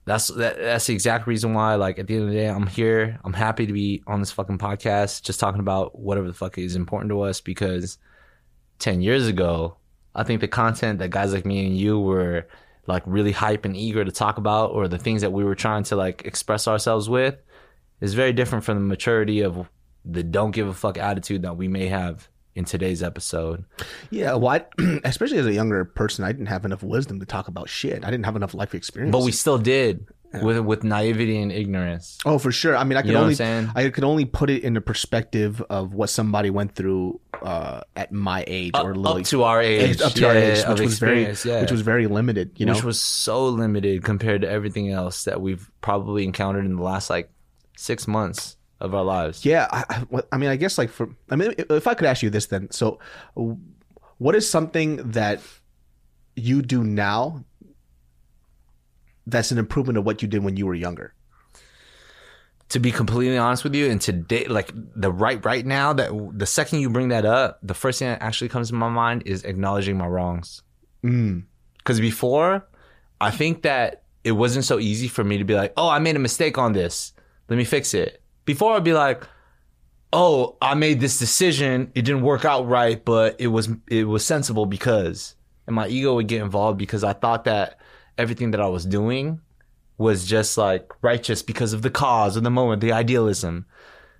that's the exact reason why like at the end of the day, I'm here. I'm happy to be on this fucking podcast just talking about whatever the fuck is important to us because 10 years ago, I think the content that guys like me and you were like really hype and eager to talk about, or the things that we were trying to like express ourselves with, is very different from the maturity of the don't give a fuck attitude that we may have in today's episode. Yeah, well, especially as a younger person, I didn't have enough wisdom to talk about shit. I didn't have enough life experience. But we still did. Yeah. With naivety and ignorance. Oh, for sure. I mean, I could only put it in the perspective of what somebody went through at my age, or up to our age, which was very limited. You know, which was so limited compared to everything else that we've probably encountered in the last like 6 months of our lives. Yeah, if I could ask you this, then, so what is something that you do now that's an improvement of what you did when you were younger? To be completely honest with you, and today, like the right now, that the second you bring that up, the first thing that actually comes to my mind is acknowledging my wrongs. Because before, I think that it wasn't so easy for me to be like, oh, I made a mistake on this, let me fix it. Before, I'd be like, oh, I made this decision, it didn't work out right, but it was sensible because, and my ego would get involved because I thought that everything that I was doing was just like righteous because of the cause of the moment, the idealism.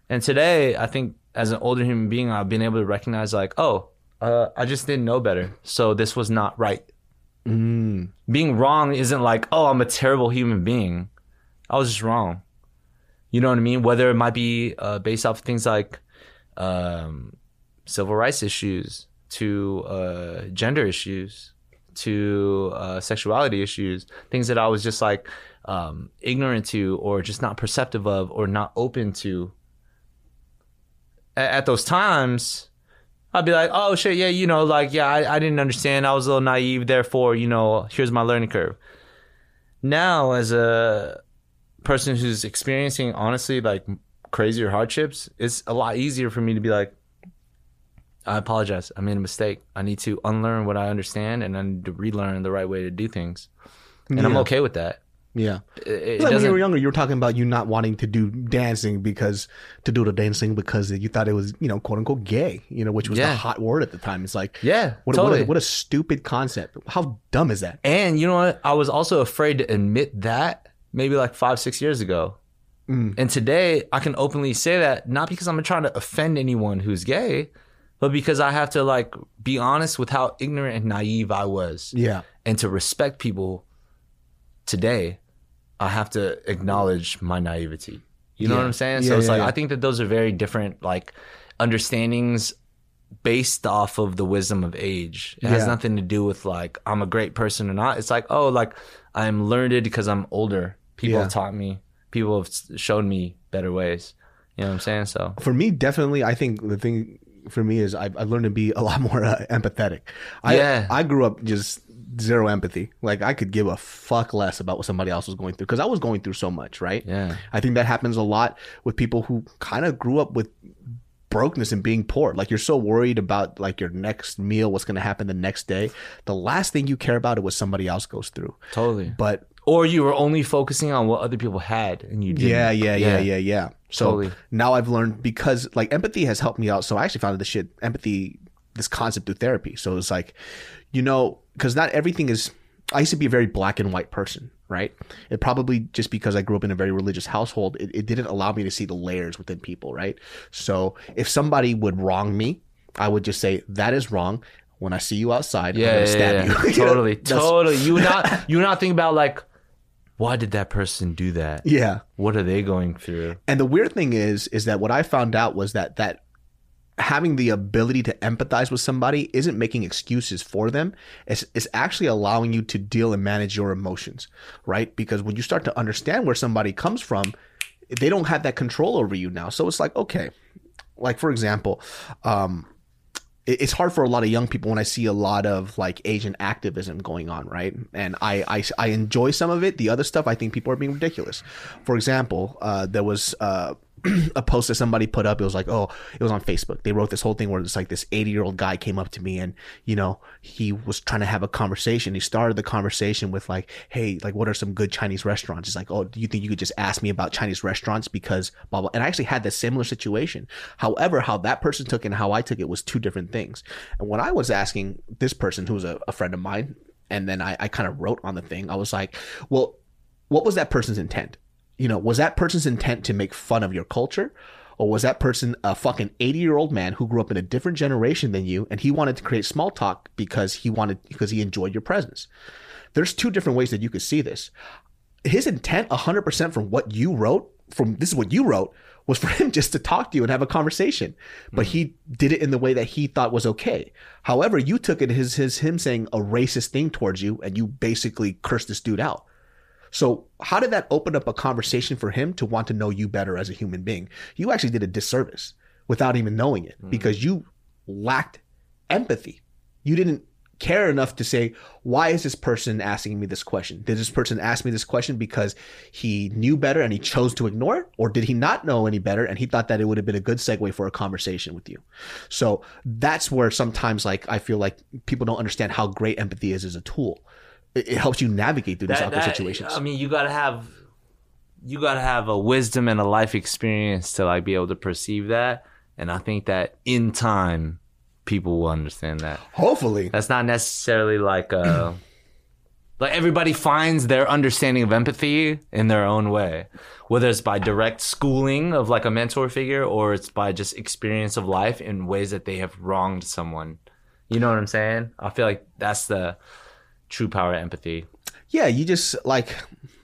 And today, I think as an older human being, I've been able to recognize like, oh, I just didn't know better, so this was not right. Being wrong isn't like, oh, I'm a terrible human being. I was just wrong. You know what I mean? Whether it might be based off of things like civil rights issues to gender issues, to sexuality issues, things that I was just like ignorant to, or just not perceptive of, or not open to. At those times, I'd be like, oh shit, yeah, you know, like, yeah, I didn't understand, I was a little naive, therefore, you know, here's my learning curve. Now, as a person who's experiencing, honestly, like crazier hardships, it's a lot easier for me to be like, I apologize, I made a mistake. I need to unlearn what I understand, and I need to relearn the right way to do things. And yeah, I'm okay with that. Yeah. Like when you were younger, you were talking about you not wanting to do dancing because you thought it was, you know, quote unquote gay, you know, which was the hot word at the time. It's like, yeah, what a stupid concept. How dumb is that? And you know what? I was also afraid to admit that maybe like 5-6 years ago. And today I can openly say that, not because I'm trying to offend anyone who's gay, but because I have to like be honest with how ignorant and naive I was. Yeah. And to respect people today, I have to acknowledge my naivety. You know what I'm saying? Yeah, so it's I think that those are very different like understandings based off of the wisdom of age. It has nothing to do with like, I'm a great person or not. It's like, oh, like I'm learned because I'm older. People have taught me. People have shown me better ways. You know what I'm saying? So for me, definitely, I think the thing for me is I've learned to be a lot more empathetic. I grew up just zero empathy. Like I could give a fuck less about what somebody else was going through because I was going through so much, right? Yeah. I think that happens a lot with people who kind of grew up with brokenness and being poor. Like you're so worried about like your next meal, what's going to happen the next day. The last thing you care about is what somebody else goes through. Totally. Or you were only focusing on what other people had and you didn't. Yeah. So now I've learned, because like empathy has helped me out. So I actually found this concept through therapy. So it's like, you know, because not everything is, I used to be a very black and white person, right? It probably just because I grew up in a very religious household, it didn't allow me to see the layers within people, right? So if somebody would wrong me, I would just say, that is wrong. When I see you outside, I'm going to stab you. Totally. You not think about like, why did that person do that? Yeah. What are they going through? And the weird thing is that what I found out was that having the ability to empathize with somebody isn't making excuses for them. It's actually allowing you to deal and manage your emotions, right? Because when you start to understand where somebody comes from, they don't have that control over you now. So it's like, okay, like for example, it's hard for a lot of young people when I see a lot of like Asian activism going on, right? And I enjoy some of it. The other stuff, I think people are being ridiculous. For example, there was a post that somebody put up. It was like, oh, it was on Facebook. They wrote this whole thing where it's like this 80-year-old guy came up to me and, you know, he was trying to have a conversation. He started the conversation with like, hey, like what are some good Chinese restaurants? It's like, oh, do you think you could just ask me about Chinese restaurants because blah, blah. And I actually had this similar situation. However, how that person took it and how I took it was two different things. And what I was asking this person, who was a friend of mine, And then I kind of wrote on the thing. I was like, well, what was that person's intent? You know, was that person's intent to make fun of your culture? Or was that person a fucking 80-year-old man who grew up in a different generation than you, and he wanted to create small talk because he enjoyed your presence? There's two different ways that you could see this. His intent, 100% from what you wrote, was for him just to talk to you and have a conversation. But he did it in the way that he thought was okay. However, you took it as him saying a racist thing towards you, and you basically cursed this dude out. So how did that open up a conversation for him to want to know you better as a human being? You actually did a disservice without even knowing it, because you lacked empathy. You didn't care enough to say, why is this person asking me this question? Did this person ask me this question because he knew better and he chose to ignore it? Or did he not know any better and he thought that it would have been a good segue for a conversation with you? So that's where sometimes, like, I feel like people don't understand how great empathy is as a tool. It helps you navigate through these awkward situations. I mean, you gotta have a wisdom and a life experience to, like, be able to perceive that. And I think that in time, people will understand that. Hopefully, that's not necessarily like a like everybody finds their understanding of empathy in their own way, whether it's by direct schooling of like a mentor figure, or it's by just experience of life in ways that they have wronged someone. You know what I'm saying? I feel like that's the true power of empathy. Yeah, you just, like,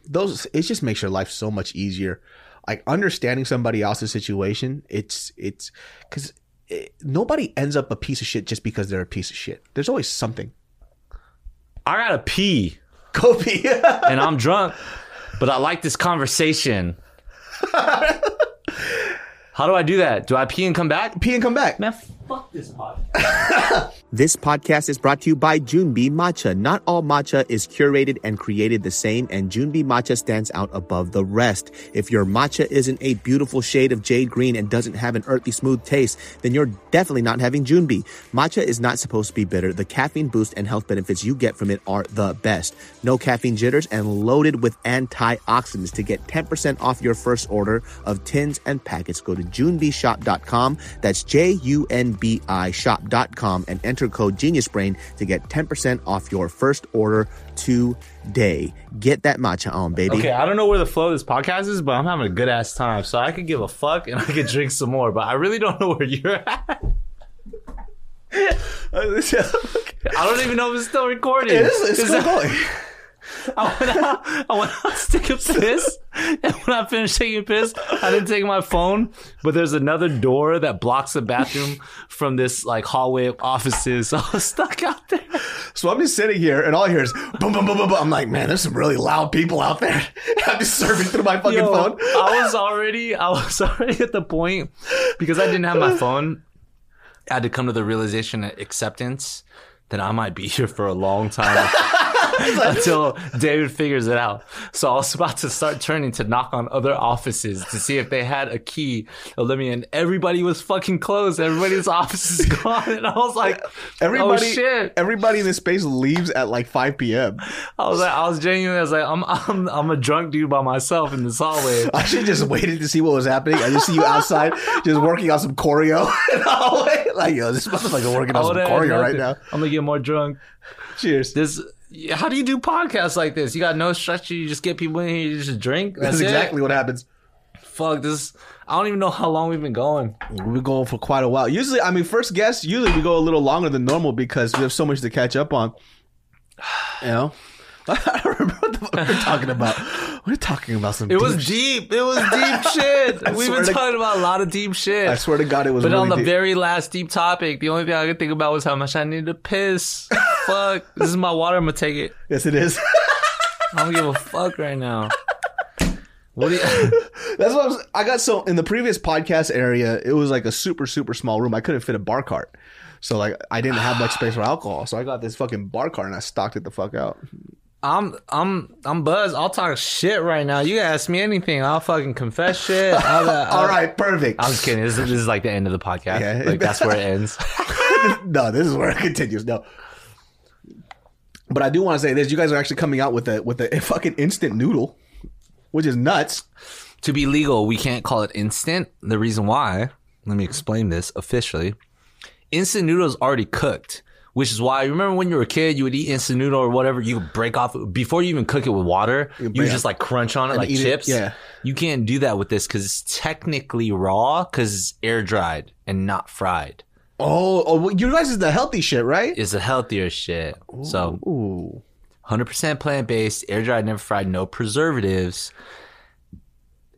those, it just makes your life so much easier. Like, understanding somebody else's situation, it's because nobody ends up a piece of shit just because they're a piece of shit. There's always something. I gotta pee. Go pee. And I'm drunk, but I like this conversation. How do I do that? Do I pee and come back? Pee and come back. Man, fuck this podcast. This podcast is brought to you by Junbi Matcha. Not all matcha is curated and created the same, and Junbi Matcha stands out above the rest. If your matcha isn't a beautiful shade of jade green and doesn't have an earthy smooth taste, then you're definitely not having Junbi. Matcha is not supposed to be bitter. The caffeine boost and health benefits you get from it are the best. No caffeine jitters and loaded with antioxidants. To get 10% off your first order of tins and packets, go to junbishop.com. That's Junbi shop.com, and enter code GeniusBrain to get 10% off your first order today. Get that matcha on, baby. Okay, I don't know where the flow of this podcast is, but I'm having a good ass time, so I could give a fuck and I could drink some more, but I really don't know where you're at. I don't even know if it's still recording. It's still going. I went out to take a piss, and when I finished taking a piss, I didn't take my phone, but there's another door that blocks the bathroom from this, like, hallway of offices, so I was stuck out there. So I'm just sitting here, and all I hear is boom, boom, boom, boom, boom. I'm like, man, there's some really loud people out there. I'm just surfing through my fucking phone. I was already at the point, because I didn't have my phone, I had to come to the realization and acceptance that I might be here for a long time. Until David figures it out. So I was about to start turning to knock on other offices to see if they had a key. And everybody was fucking closed. Everybody's office is gone. And I was like, oh shit. Everybody in this space leaves at like 5 p.m. I was genuinely I'm a drunk dude by myself in this hallway. I should have just waited to see what was happening. I just see you outside just working on some choreo in the hallway. Like, yo, this motherfucker working on some choreo right now. I'm going to get more drunk. Cheers. How do you do podcasts like this? You got no structure. You just get people in here. You just drink. That's exactly what happens. Fuck this. I don't even know how long we've been going. We've been going for quite a while. Usually, I mean, first guest, usually we go a little longer than normal because we have so much to catch up on. You know? I don't remember what the fuck we're talking about. We're talking about some deep shit. It was deep shit. We've been talking about a lot of deep shit. I swear to God, it was really deep. But on the very last deep topic, the only thing I could think about was how much I needed to piss. Fuck. This is my water. I'm going to take it. Yes, it is. I don't give a fuck right now. That's what I got. So in the previous podcast area, it was like a super, super small room. I couldn't fit a bar cart. So, like, I didn't have much space for alcohol. So I got this fucking bar cart and I stocked it the fuck out. I'm buzzed. I'll talk shit right now. You ask me anything, I'll fucking confess shit. All right, perfect. I'm just kidding. This is like the end of the podcast. Yeah. Like, that's where it ends. No, this is where it continues. No. But I do want to say this. You guys are actually coming out with a fucking instant noodle, which is nuts. To be legal, we can't call it instant. The reason why, let me explain this officially. Instant noodles already cooked. which is why, remember when you were a kid, you would eat instant noodle or whatever, you would break off, before you even cook it with water, you just like crunch on it like chips. It, yeah. You can't do that with this because it's technically raw because it's air dried and not fried. Oh, well, you realize it's the healthy shit, right? It's the healthier shit. Ooh. So, 100% plant-based, air dried, never fried, no preservatives.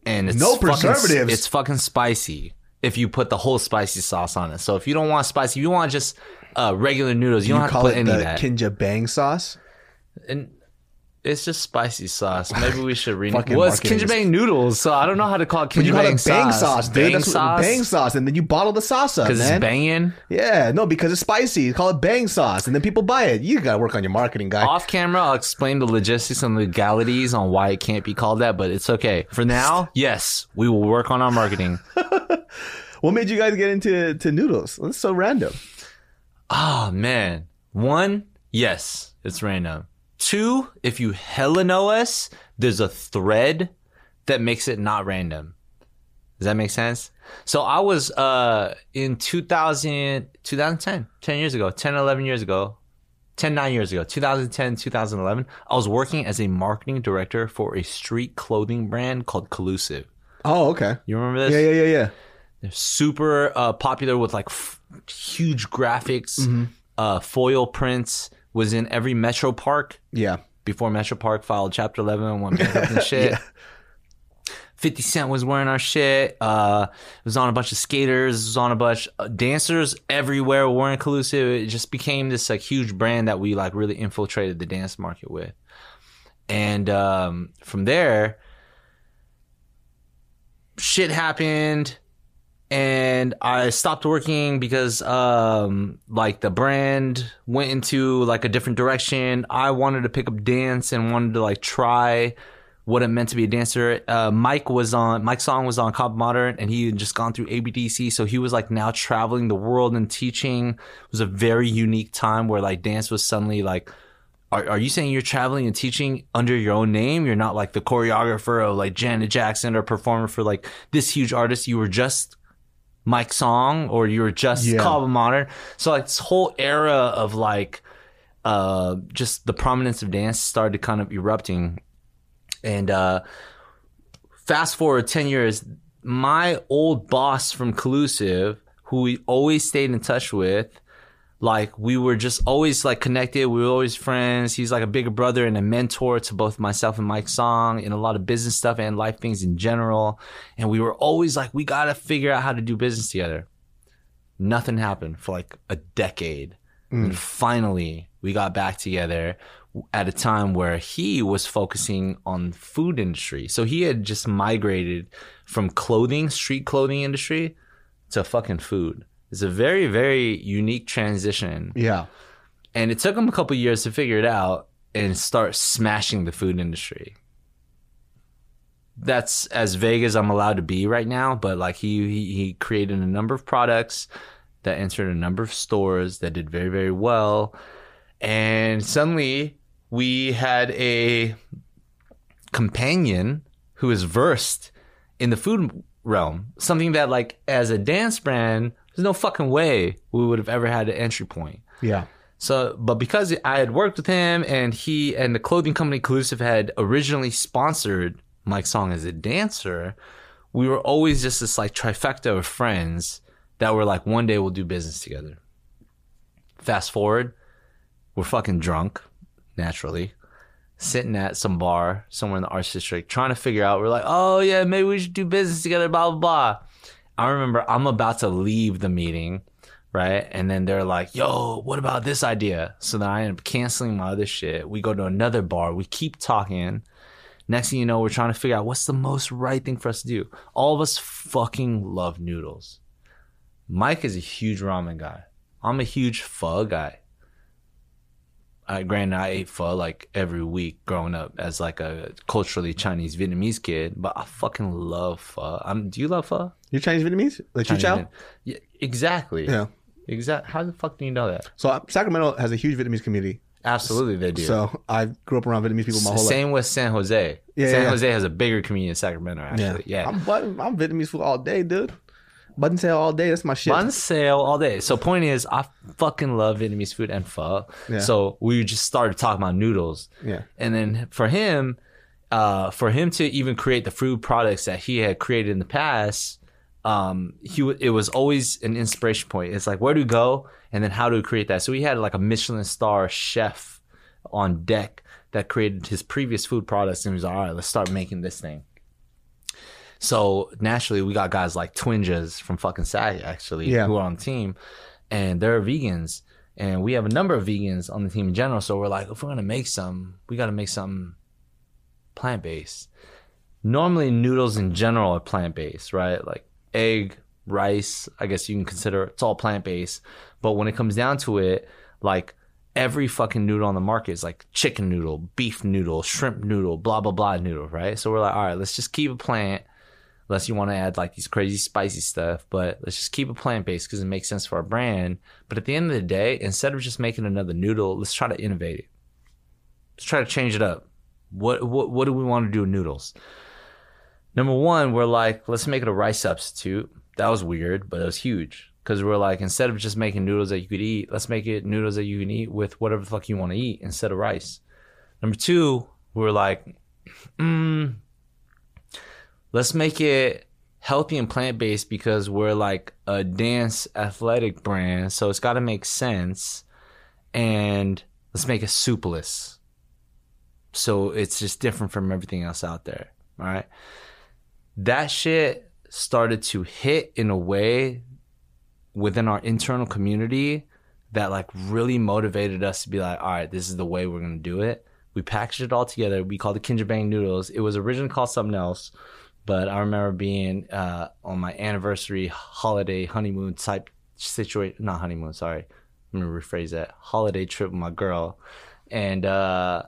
And it's no preservatives. It's fucking spicy if you put the whole spicy sauce on it. So if you don't want spicy, if you want just regular noodles, you don't have to put any of that. Kinjaz Bang sauce? And it's just spicy sauce. Maybe we should rename it. Well, it's Kinjaz Bang Noodles, so I don't know how to call it Kinjaz Bang sauce. You call it Bang sauce, dude. That's what, Bang sauce, and then you bottle the sauce up, man. Because it's banging? Yeah, no, because it's spicy. You call it Bang sauce, and then people buy it. You got to work on your marketing, guy. Off camera, I'll explain the logistics and legalities on why it can't be called that, but it's okay. For now, yes, we will work on our marketing. What made you guys get into noodles? That's so random. Oh, man. One, yes, it's random. Two, if you hella know us, there's a thread that makes it not random. Does that make sense? So I was in 2010, 10 years ago, 10, 11 years ago, 10, 9 years ago, 2010, 2011. I was working as a marketing director for a street clothing brand called Collusive. Oh, okay. You remember this? Yeah. They're super popular with like huge graphics, foil prints. Was in every Metro Park. Yeah. Before Metro Park filed Chapter 11 and went bankrupt and shit. Yeah. 50 Cent was wearing our shit. It was on a bunch of skaters. It was on a bunch of dancers everywhere wearing Collusive. It just became this like huge brand that we like really infiltrated the dance market with. And from there, shit happened. And I stopped working because like the brand went into like a different direction. I wanted to pick up dance and wanted to like try what it meant to be a dancer. Mike Song was on Comp Modern, and he had just gone through ABDC. So he was like now traveling the world and teaching. It was a very unique time where like dance was suddenly like, are you saying you're traveling and teaching under your own name? You're not like the choreographer of like Janet Jackson or performer for like this huge artist. You were just Mike Song, or you were just Kobe Modern. So like this whole era of like just the prominence of dance started kind of erupting. And fast forward 10 years, my old boss from Collusive, who we always stayed in touch with, like we were just always like connected. We were always friends. He's like a bigger brother and a mentor to both myself and Mike Song in a lot of business stuff and life things in general. And we were always like, we got to figure out how to do business together. Nothing happened for like a decade. And finally, we got back together at a time where he was focusing on the food industry. So he had just migrated from clothing, street clothing industry to fucking food. It's a very, very unique transition. Yeah. And it took him a couple of years to figure it out and start smashing the food industry. That's as vague as I'm allowed to be right now, but like he created a number of products that entered a number of stores that did very, very well. And suddenly we had a companion who is versed in the food realm, something that like as a dance brand, there's no fucking way we would have ever had an entry point. Yeah. So, but because I had worked with him and he and the clothing company Collusive had originally sponsored Mike Song as a dancer, we were always just this like trifecta of friends that were like, one day we'll do business together. Fast forward, we're fucking drunk, naturally, sitting at some bar somewhere in the arts district trying to figure out, we're like, oh yeah, maybe we should do business together, blah, blah, blah. I remember I'm about to leave the meeting, right? And then they're like, yo, what about this idea? So then I end up canceling my other shit. We go to another bar. We keep talking. Next thing you know, we're trying to figure out what's the most right thing for us to do. All of us fucking love noodles. Mike is a huge ramen guy. I'm a huge pho guy. Granted, I ate pho like every week growing up as like a culturally Chinese Vietnamese kid, but I fucking love pho. Do you love pho? You're Chinese Vietnamese? Like Chinese chow? Yeah, exactly. Yeah. Exactly. How the fuck do you know that? So Sacramento has a huge Vietnamese community. Absolutely, they do. So I grew up around Vietnamese people my whole life. Same with San Jose. Yeah, San Jose has a bigger community than Sacramento, actually. Yeah. I'm Vietnamese food all day, dude. Bun sale all day. That's my shit. Bun sale all day. So point is, I fucking love Vietnamese food and pho. Yeah. So we just started talking about noodles. Yeah. And then for him to even create the food products that he had created in the past, it was always an inspiration point. It's like, where do we go? And then how do we create that? So he had like a Michelin star chef on deck that created his previous food products. And he was like, all right, let's start making this thing. So naturally, we got guys like Twinjas from fucking SAG, actually, who are on the team, and they're vegans. And we have a number of vegans on the team in general. So we're like, if we're going to make some, we got to make something plant-based. Normally, noodles in general are plant-based, right? Like egg, rice, I guess you can consider it's all plant-based. But when it comes down to it, like every fucking noodle on the market is like chicken noodle, beef noodle, shrimp noodle, blah, blah, blah noodle, right? So we're like, all right, let's just keep a plant. Unless you want to add like these crazy spicy stuff, but let's just keep it plant-based because it makes sense for our brand. But at the end of the day, instead of just making another noodle, let's try to innovate it. Let's try to change it up. What do we want to do with noodles? Number one, we're like, let's make it a rice substitute. That was weird, but it was huge because we're like, instead of just making noodles that you could eat, let's make it noodles that you can eat with whatever the fuck you want to eat instead of rice. Number two, we're like, let's make it healthy and plant-based because we're like a dance athletic brand. So it's got to make sense. And let's make it soupless. So it's just different from everything else out there. All right. That shit started to hit in a way within our internal community that like really motivated us to be like, all right, this is the way we're going to do it. We packaged it all together. We called it Kinjaz Bang Noodles. It was originally called something else. But I remember being on my anniversary holiday honeymoon type situation. Not honeymoon, sorry. Let me rephrase that. Holiday trip with my girl. And I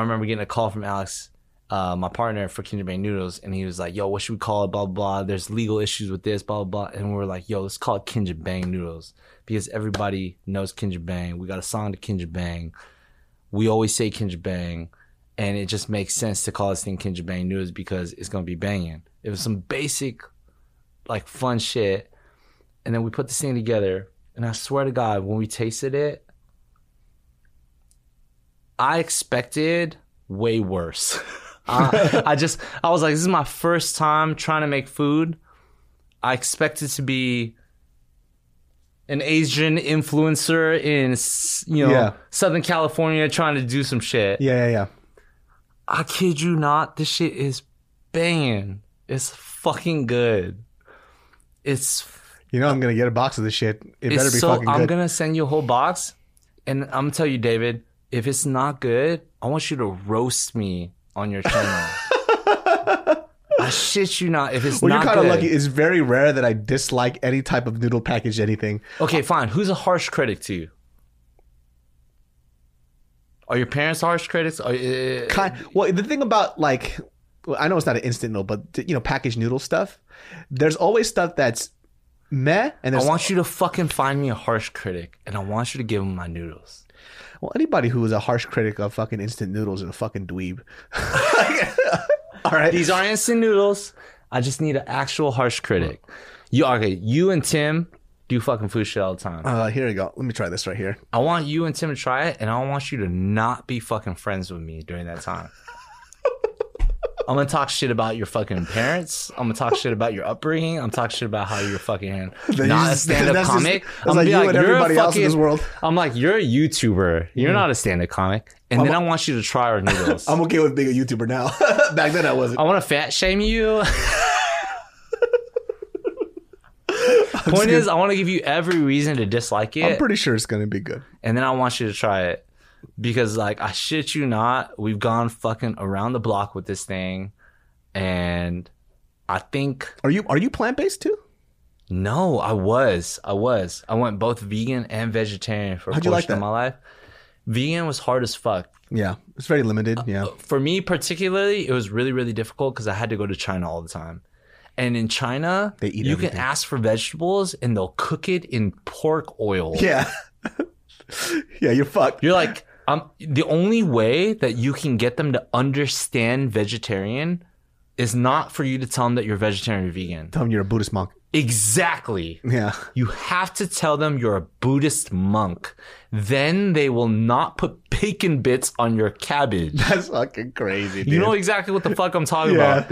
remember getting a call from Alex, my partner for Kinjaz Bang Noodles. And he was like, yo, what should we call it? Blah, blah, blah. There's legal issues with this, blah, blah, blah. And we were like, yo, let's call it Kinjaz Bang Noodles. Because everybody knows Kinjaz Bang. We got a song to Kinjaz Bang. We always say Kinjaz Bang. And it just makes sense to call this thing Kinjaz Bang Noodles because it's going to be banging. It was some basic, like, fun shit. And then we put this thing together. And I swear to God, when we tasted it, I expected way worse. I was like, this is my first time trying to make food. I expected to be an Asian influencer in, Southern California trying to do some shit. Yeah. I kid you not, this shit is banging. It's fucking good. It's... You know I'm going to get a box of this shit. It better be fucking good. I'm going to send you a whole box. And I'm going to tell you, David, if it's not good, I want you to roast me on your channel. I shit you not, if it's not good... Well, you're kind of lucky. It's very rare that I dislike any type of noodle packaged anything. Okay, fine. Who's a harsh critic to you? Are your parents harsh critics? Well, the thing about like, I know it's not an instant noodle, but you know, packaged noodle stuff. There's always stuff that's meh. And I want you to fucking find me a harsh critic, and I want you to give them my noodles. Well, anybody who is a harsh critic of fucking instant noodles is a fucking dweeb. All right, these are instant noodles. I just need an actual harsh critic. You and Tim do fucking food shit all the time. Here we go. Let me try this right here. I want you and Tim to try it, and I want you to not be fucking friends with me during that time. I'm going to talk shit about your fucking parents. I'm going to talk shit about your upbringing. I'm talking shit about how you're fucking not a stand-up comic. I'm like, everybody else in this world. I'm like, you're a YouTuber. You're not a stand-up comic. And then I want you to try our noodles. I'm okay with being a YouTuber now. Back then I wasn't. I want to fat shame you. Point is, I want to give you every reason to dislike it. I'm pretty sure it's going to be good. And then I want you to try it. Because, like, I shit you not, we've gone fucking around the block with this thing. And I think... Are you plant-based too? No, I was. I went both vegan and vegetarian for a portion of my life. Vegan was hard as fuck. Yeah. It's very limited. Yeah. For me particularly, it was really, really difficult because I had to go to China all the time. And in China, you can ask for vegetables and they'll cook it in pork oil. Yeah. Yeah, you're fucked. You're like, the only way that you can get them to understand vegetarian is not for you to tell them that you're vegetarian or vegan. Tell them you're a Buddhist monk. Exactly. Yeah. You have to tell them you're a Buddhist monk. Then they will not put bacon bits on your cabbage. That's fucking crazy, dude. You know exactly what the fuck I'm talking about.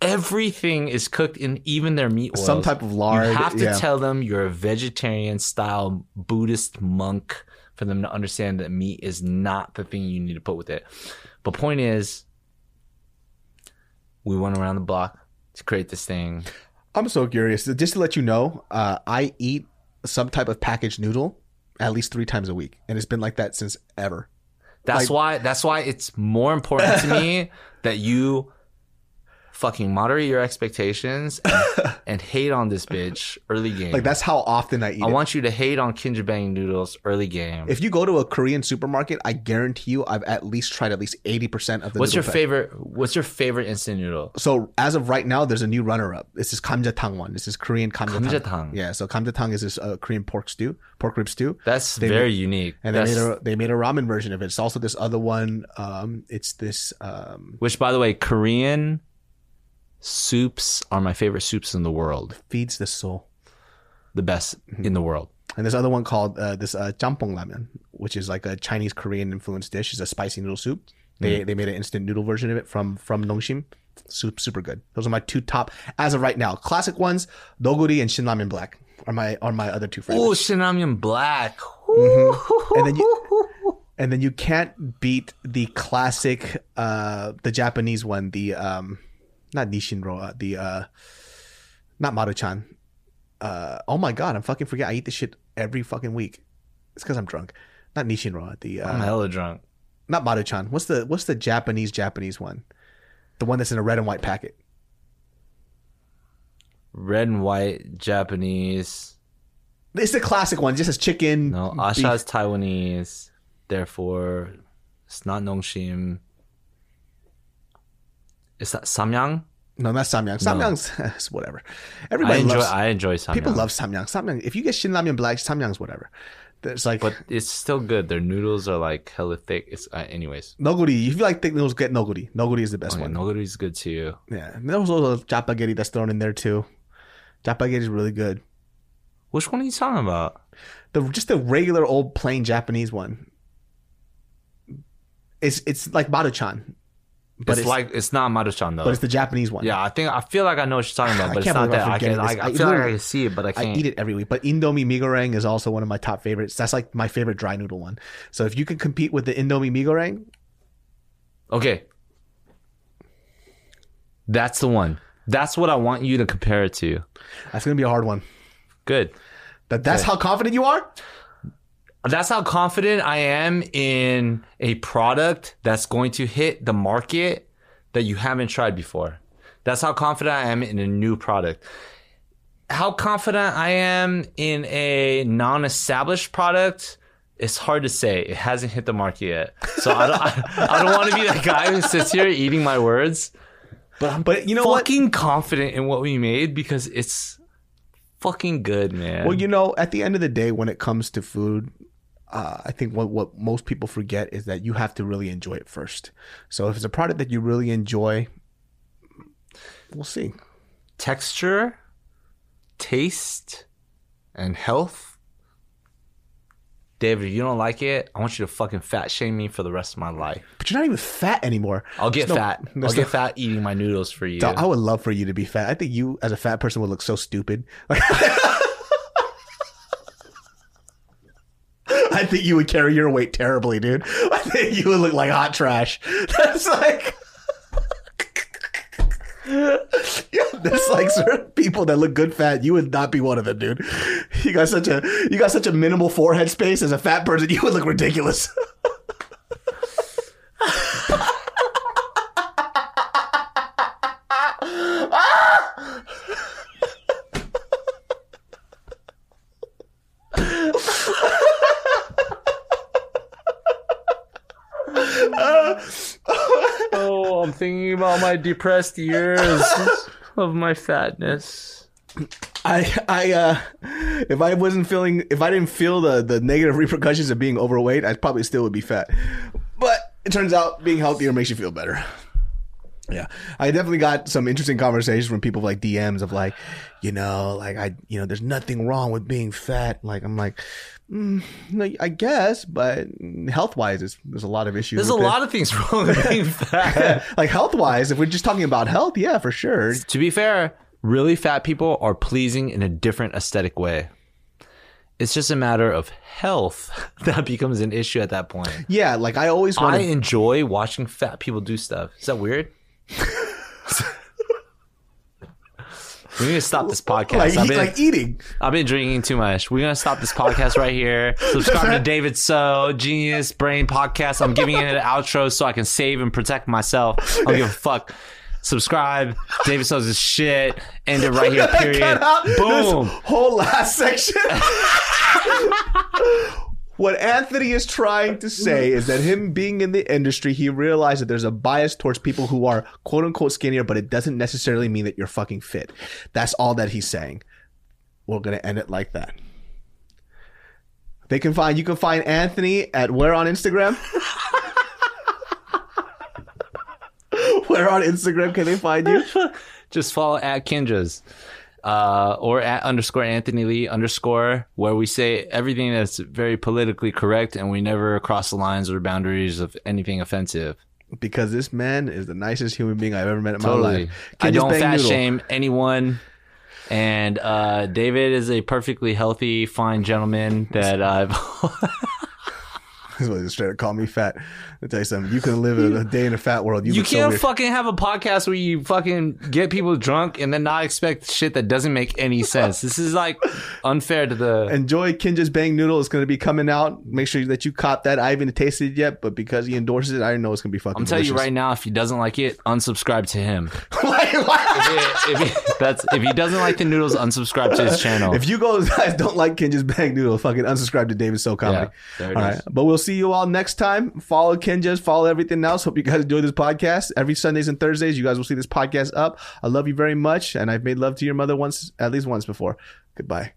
Everything is cooked in even their meat oils. Some type of lard. You have to tell them you're a vegetarian-style Buddhist monk for them to understand that meat is not the thing you need to put with it. But point is, we went around the block to create this thing. I'm so curious. Just to let you know, I eat some type of packaged noodle at least 3 times a week, and it's been like that since ever. That's why it's more important to me that you fucking moderate your expectations and hate on this bitch early game. Like, that's how often I eat it. I want you to hate on Kinjaz Bang Noodles early game. If you go to a Korean supermarket, I guarantee you I've at least tried at least 80% of the What's your favorite instant noodle? So as of right now, there's a new runner-up. This is Kamjatang one. This is Korean Kamjatang. Yeah, so Kamjatang is this Korean pork rib stew. That's unique. And they made a ramen version of it. It's also this other one. Which, by the way, Korean soups are my favorite soups in the world. Feeds the soul. The best in the world. And there's another one called jampong ramen, which is like a Chinese Korean influenced dish. It's a spicy noodle soup. They made an instant noodle version of it from Nongshim. Super good. Those are my 2 top as of right now. Classic ones, Doguri and Shin Ramyun Black are my other 2 favorites. Oh, Shin Ramyun Black. Mm-hmm. And then you can't beat the classic the Japanese one, the not Nishinro, not Maru-chan. Oh my God, I'm fucking forget. I eat this shit every fucking week. It's because I'm drunk. Not Nishinro. I'm hella drunk. Not Maru-chan. What's the Japanese one? The one that's in a red and white packet. Red and white Japanese. It's the classic one. It just as chicken. No, Asha is Taiwanese. Therefore, it's not Nongshim. Is that Samyang? No, not Samyang. Samyang's whatever. I enjoy Samyang. People love Samyang. Samyang. If you get Shin Ramyun Black, Samyang's whatever. But it's still good. Their noodles are like hella thick. It's anyways. Noguri. If you like thick noodles, get Noguri. Noguri is the best one. Noguri is good too. Yeah. There's also Japaghetti that's thrown in there too. Japaghetti is really good. Which one are you talking about? Just the regular old plain Japanese one. It's like Maru-chan. But it's not Maru-chan though. But it's the Japanese one. Yeah, I feel like I know what you're talking about, but it's not that. I feel like I can see it, but I can't. I eat it every week. But Indomie Mi Goreng is also one of my top favorites. That's like my favorite dry noodle one. So if you can compete with the Indomie Mi Goreng, okay, that's the one. That's what I want you to compare it to. That's gonna be a hard one. Good. That's how confident you are. That's how confident I am in a product that's going to hit the market that you haven't tried before. That's how confident I am in a new product. How confident I am in a non-established product, it's hard to say. It hasn't hit the market yet. So I don't want to be that guy who sits here eating my words. But I'm confident in what we made because it's fucking good, man. Well, at the end of the day, when it comes to food, I think what most people forget is that you have to really enjoy it first. So if it's a product that you really enjoy, we'll see. Texture, taste, and health. David, if you don't like it, I want you to fucking fat shame me for the rest of my life. But you're not even fat anymore. I'll get fat eating my noodles for you. I would love for you to be fat. I think you as a fat person would look so stupid. I think you would carry your weight terribly, dude. I think you would look like hot trash. That's like... there's like certain people that look good fat. You would not be one of them, dude. You got such a minimal forehead space. As a fat person, you would look ridiculous. I'm thinking about my depressed years of my fatness. If I didn't feel the negative repercussions of being overweight, I probably still would be fat. But it turns out being healthier makes you feel better. Yeah, I definitely got some interesting conversations from people like DMs of like, you know, like I, you know, there's nothing wrong with being fat. Like I'm like, I guess, but health wise, there's a lot of issues. There's a lot of things wrong with being fat. Like health wise, if we're just talking about health, yeah, for sure. To be fair, really fat people are pleasing in a different aesthetic way. It's just a matter of health that becomes an issue at that point. Yeah, like I always want to... I enjoy watching fat people do stuff. Is that weird? We need to stop this podcast. Like eating. I've been drinking too much. We're going to stop this podcast right here. Subscribe to David So, Genius Brain Podcast. I'm giving it an outro so I can save and protect myself. I don't give a fuck. Subscribe. David So's is shit. End it right here, period. Boom. This whole last section. What Anthony is trying to say is that him being in the industry, he realized that there's a bias towards people who are quote unquote skinnier, but it doesn't necessarily mean that you're fucking fit. That's all that he's saying. We're going to end it like that. You can find Anthony at where on Instagram? Where on Instagram can they find you? Just follow at Kinjaz. Or at @AnthonyLee_ where we say everything that's very politically correct and we never cross the lines or boundaries of anything offensive. Because this man is the nicest human being I've ever met in my life. Kinjaz I don't fat noodle. Shame anyone. And David is a perfectly healthy, fine gentleman that I've... Just straight up call me fat. I'll tell you something. You can live a day in a fat world. You can't fucking have a podcast where you fucking get people drunk and then not expect shit that doesn't make any sense. This is like unfair to the... Enjoy Kinjaz Bang Noodle. It's going to be coming out. Make sure that you cop that. I haven't tasted it yet, but because he endorses it, I know it's going to be fucking I'm telling delicious. You right now, if he doesn't like it, unsubscribe to him. Wait, what? If he doesn't like the noodles, unsubscribe to his channel. If you guys don't like Kinjaz Bang Noodle, fucking unsubscribe to David So Comedy. Yeah, there it all is. Right. But we'll see you all next time. Follow Kinjaz, follow everything else. Hope you guys enjoy this podcast. Every Sundays and Thursdays, you guys will see this podcast up. I love you very much, and I've made love to your mother once, at least once before. Goodbye.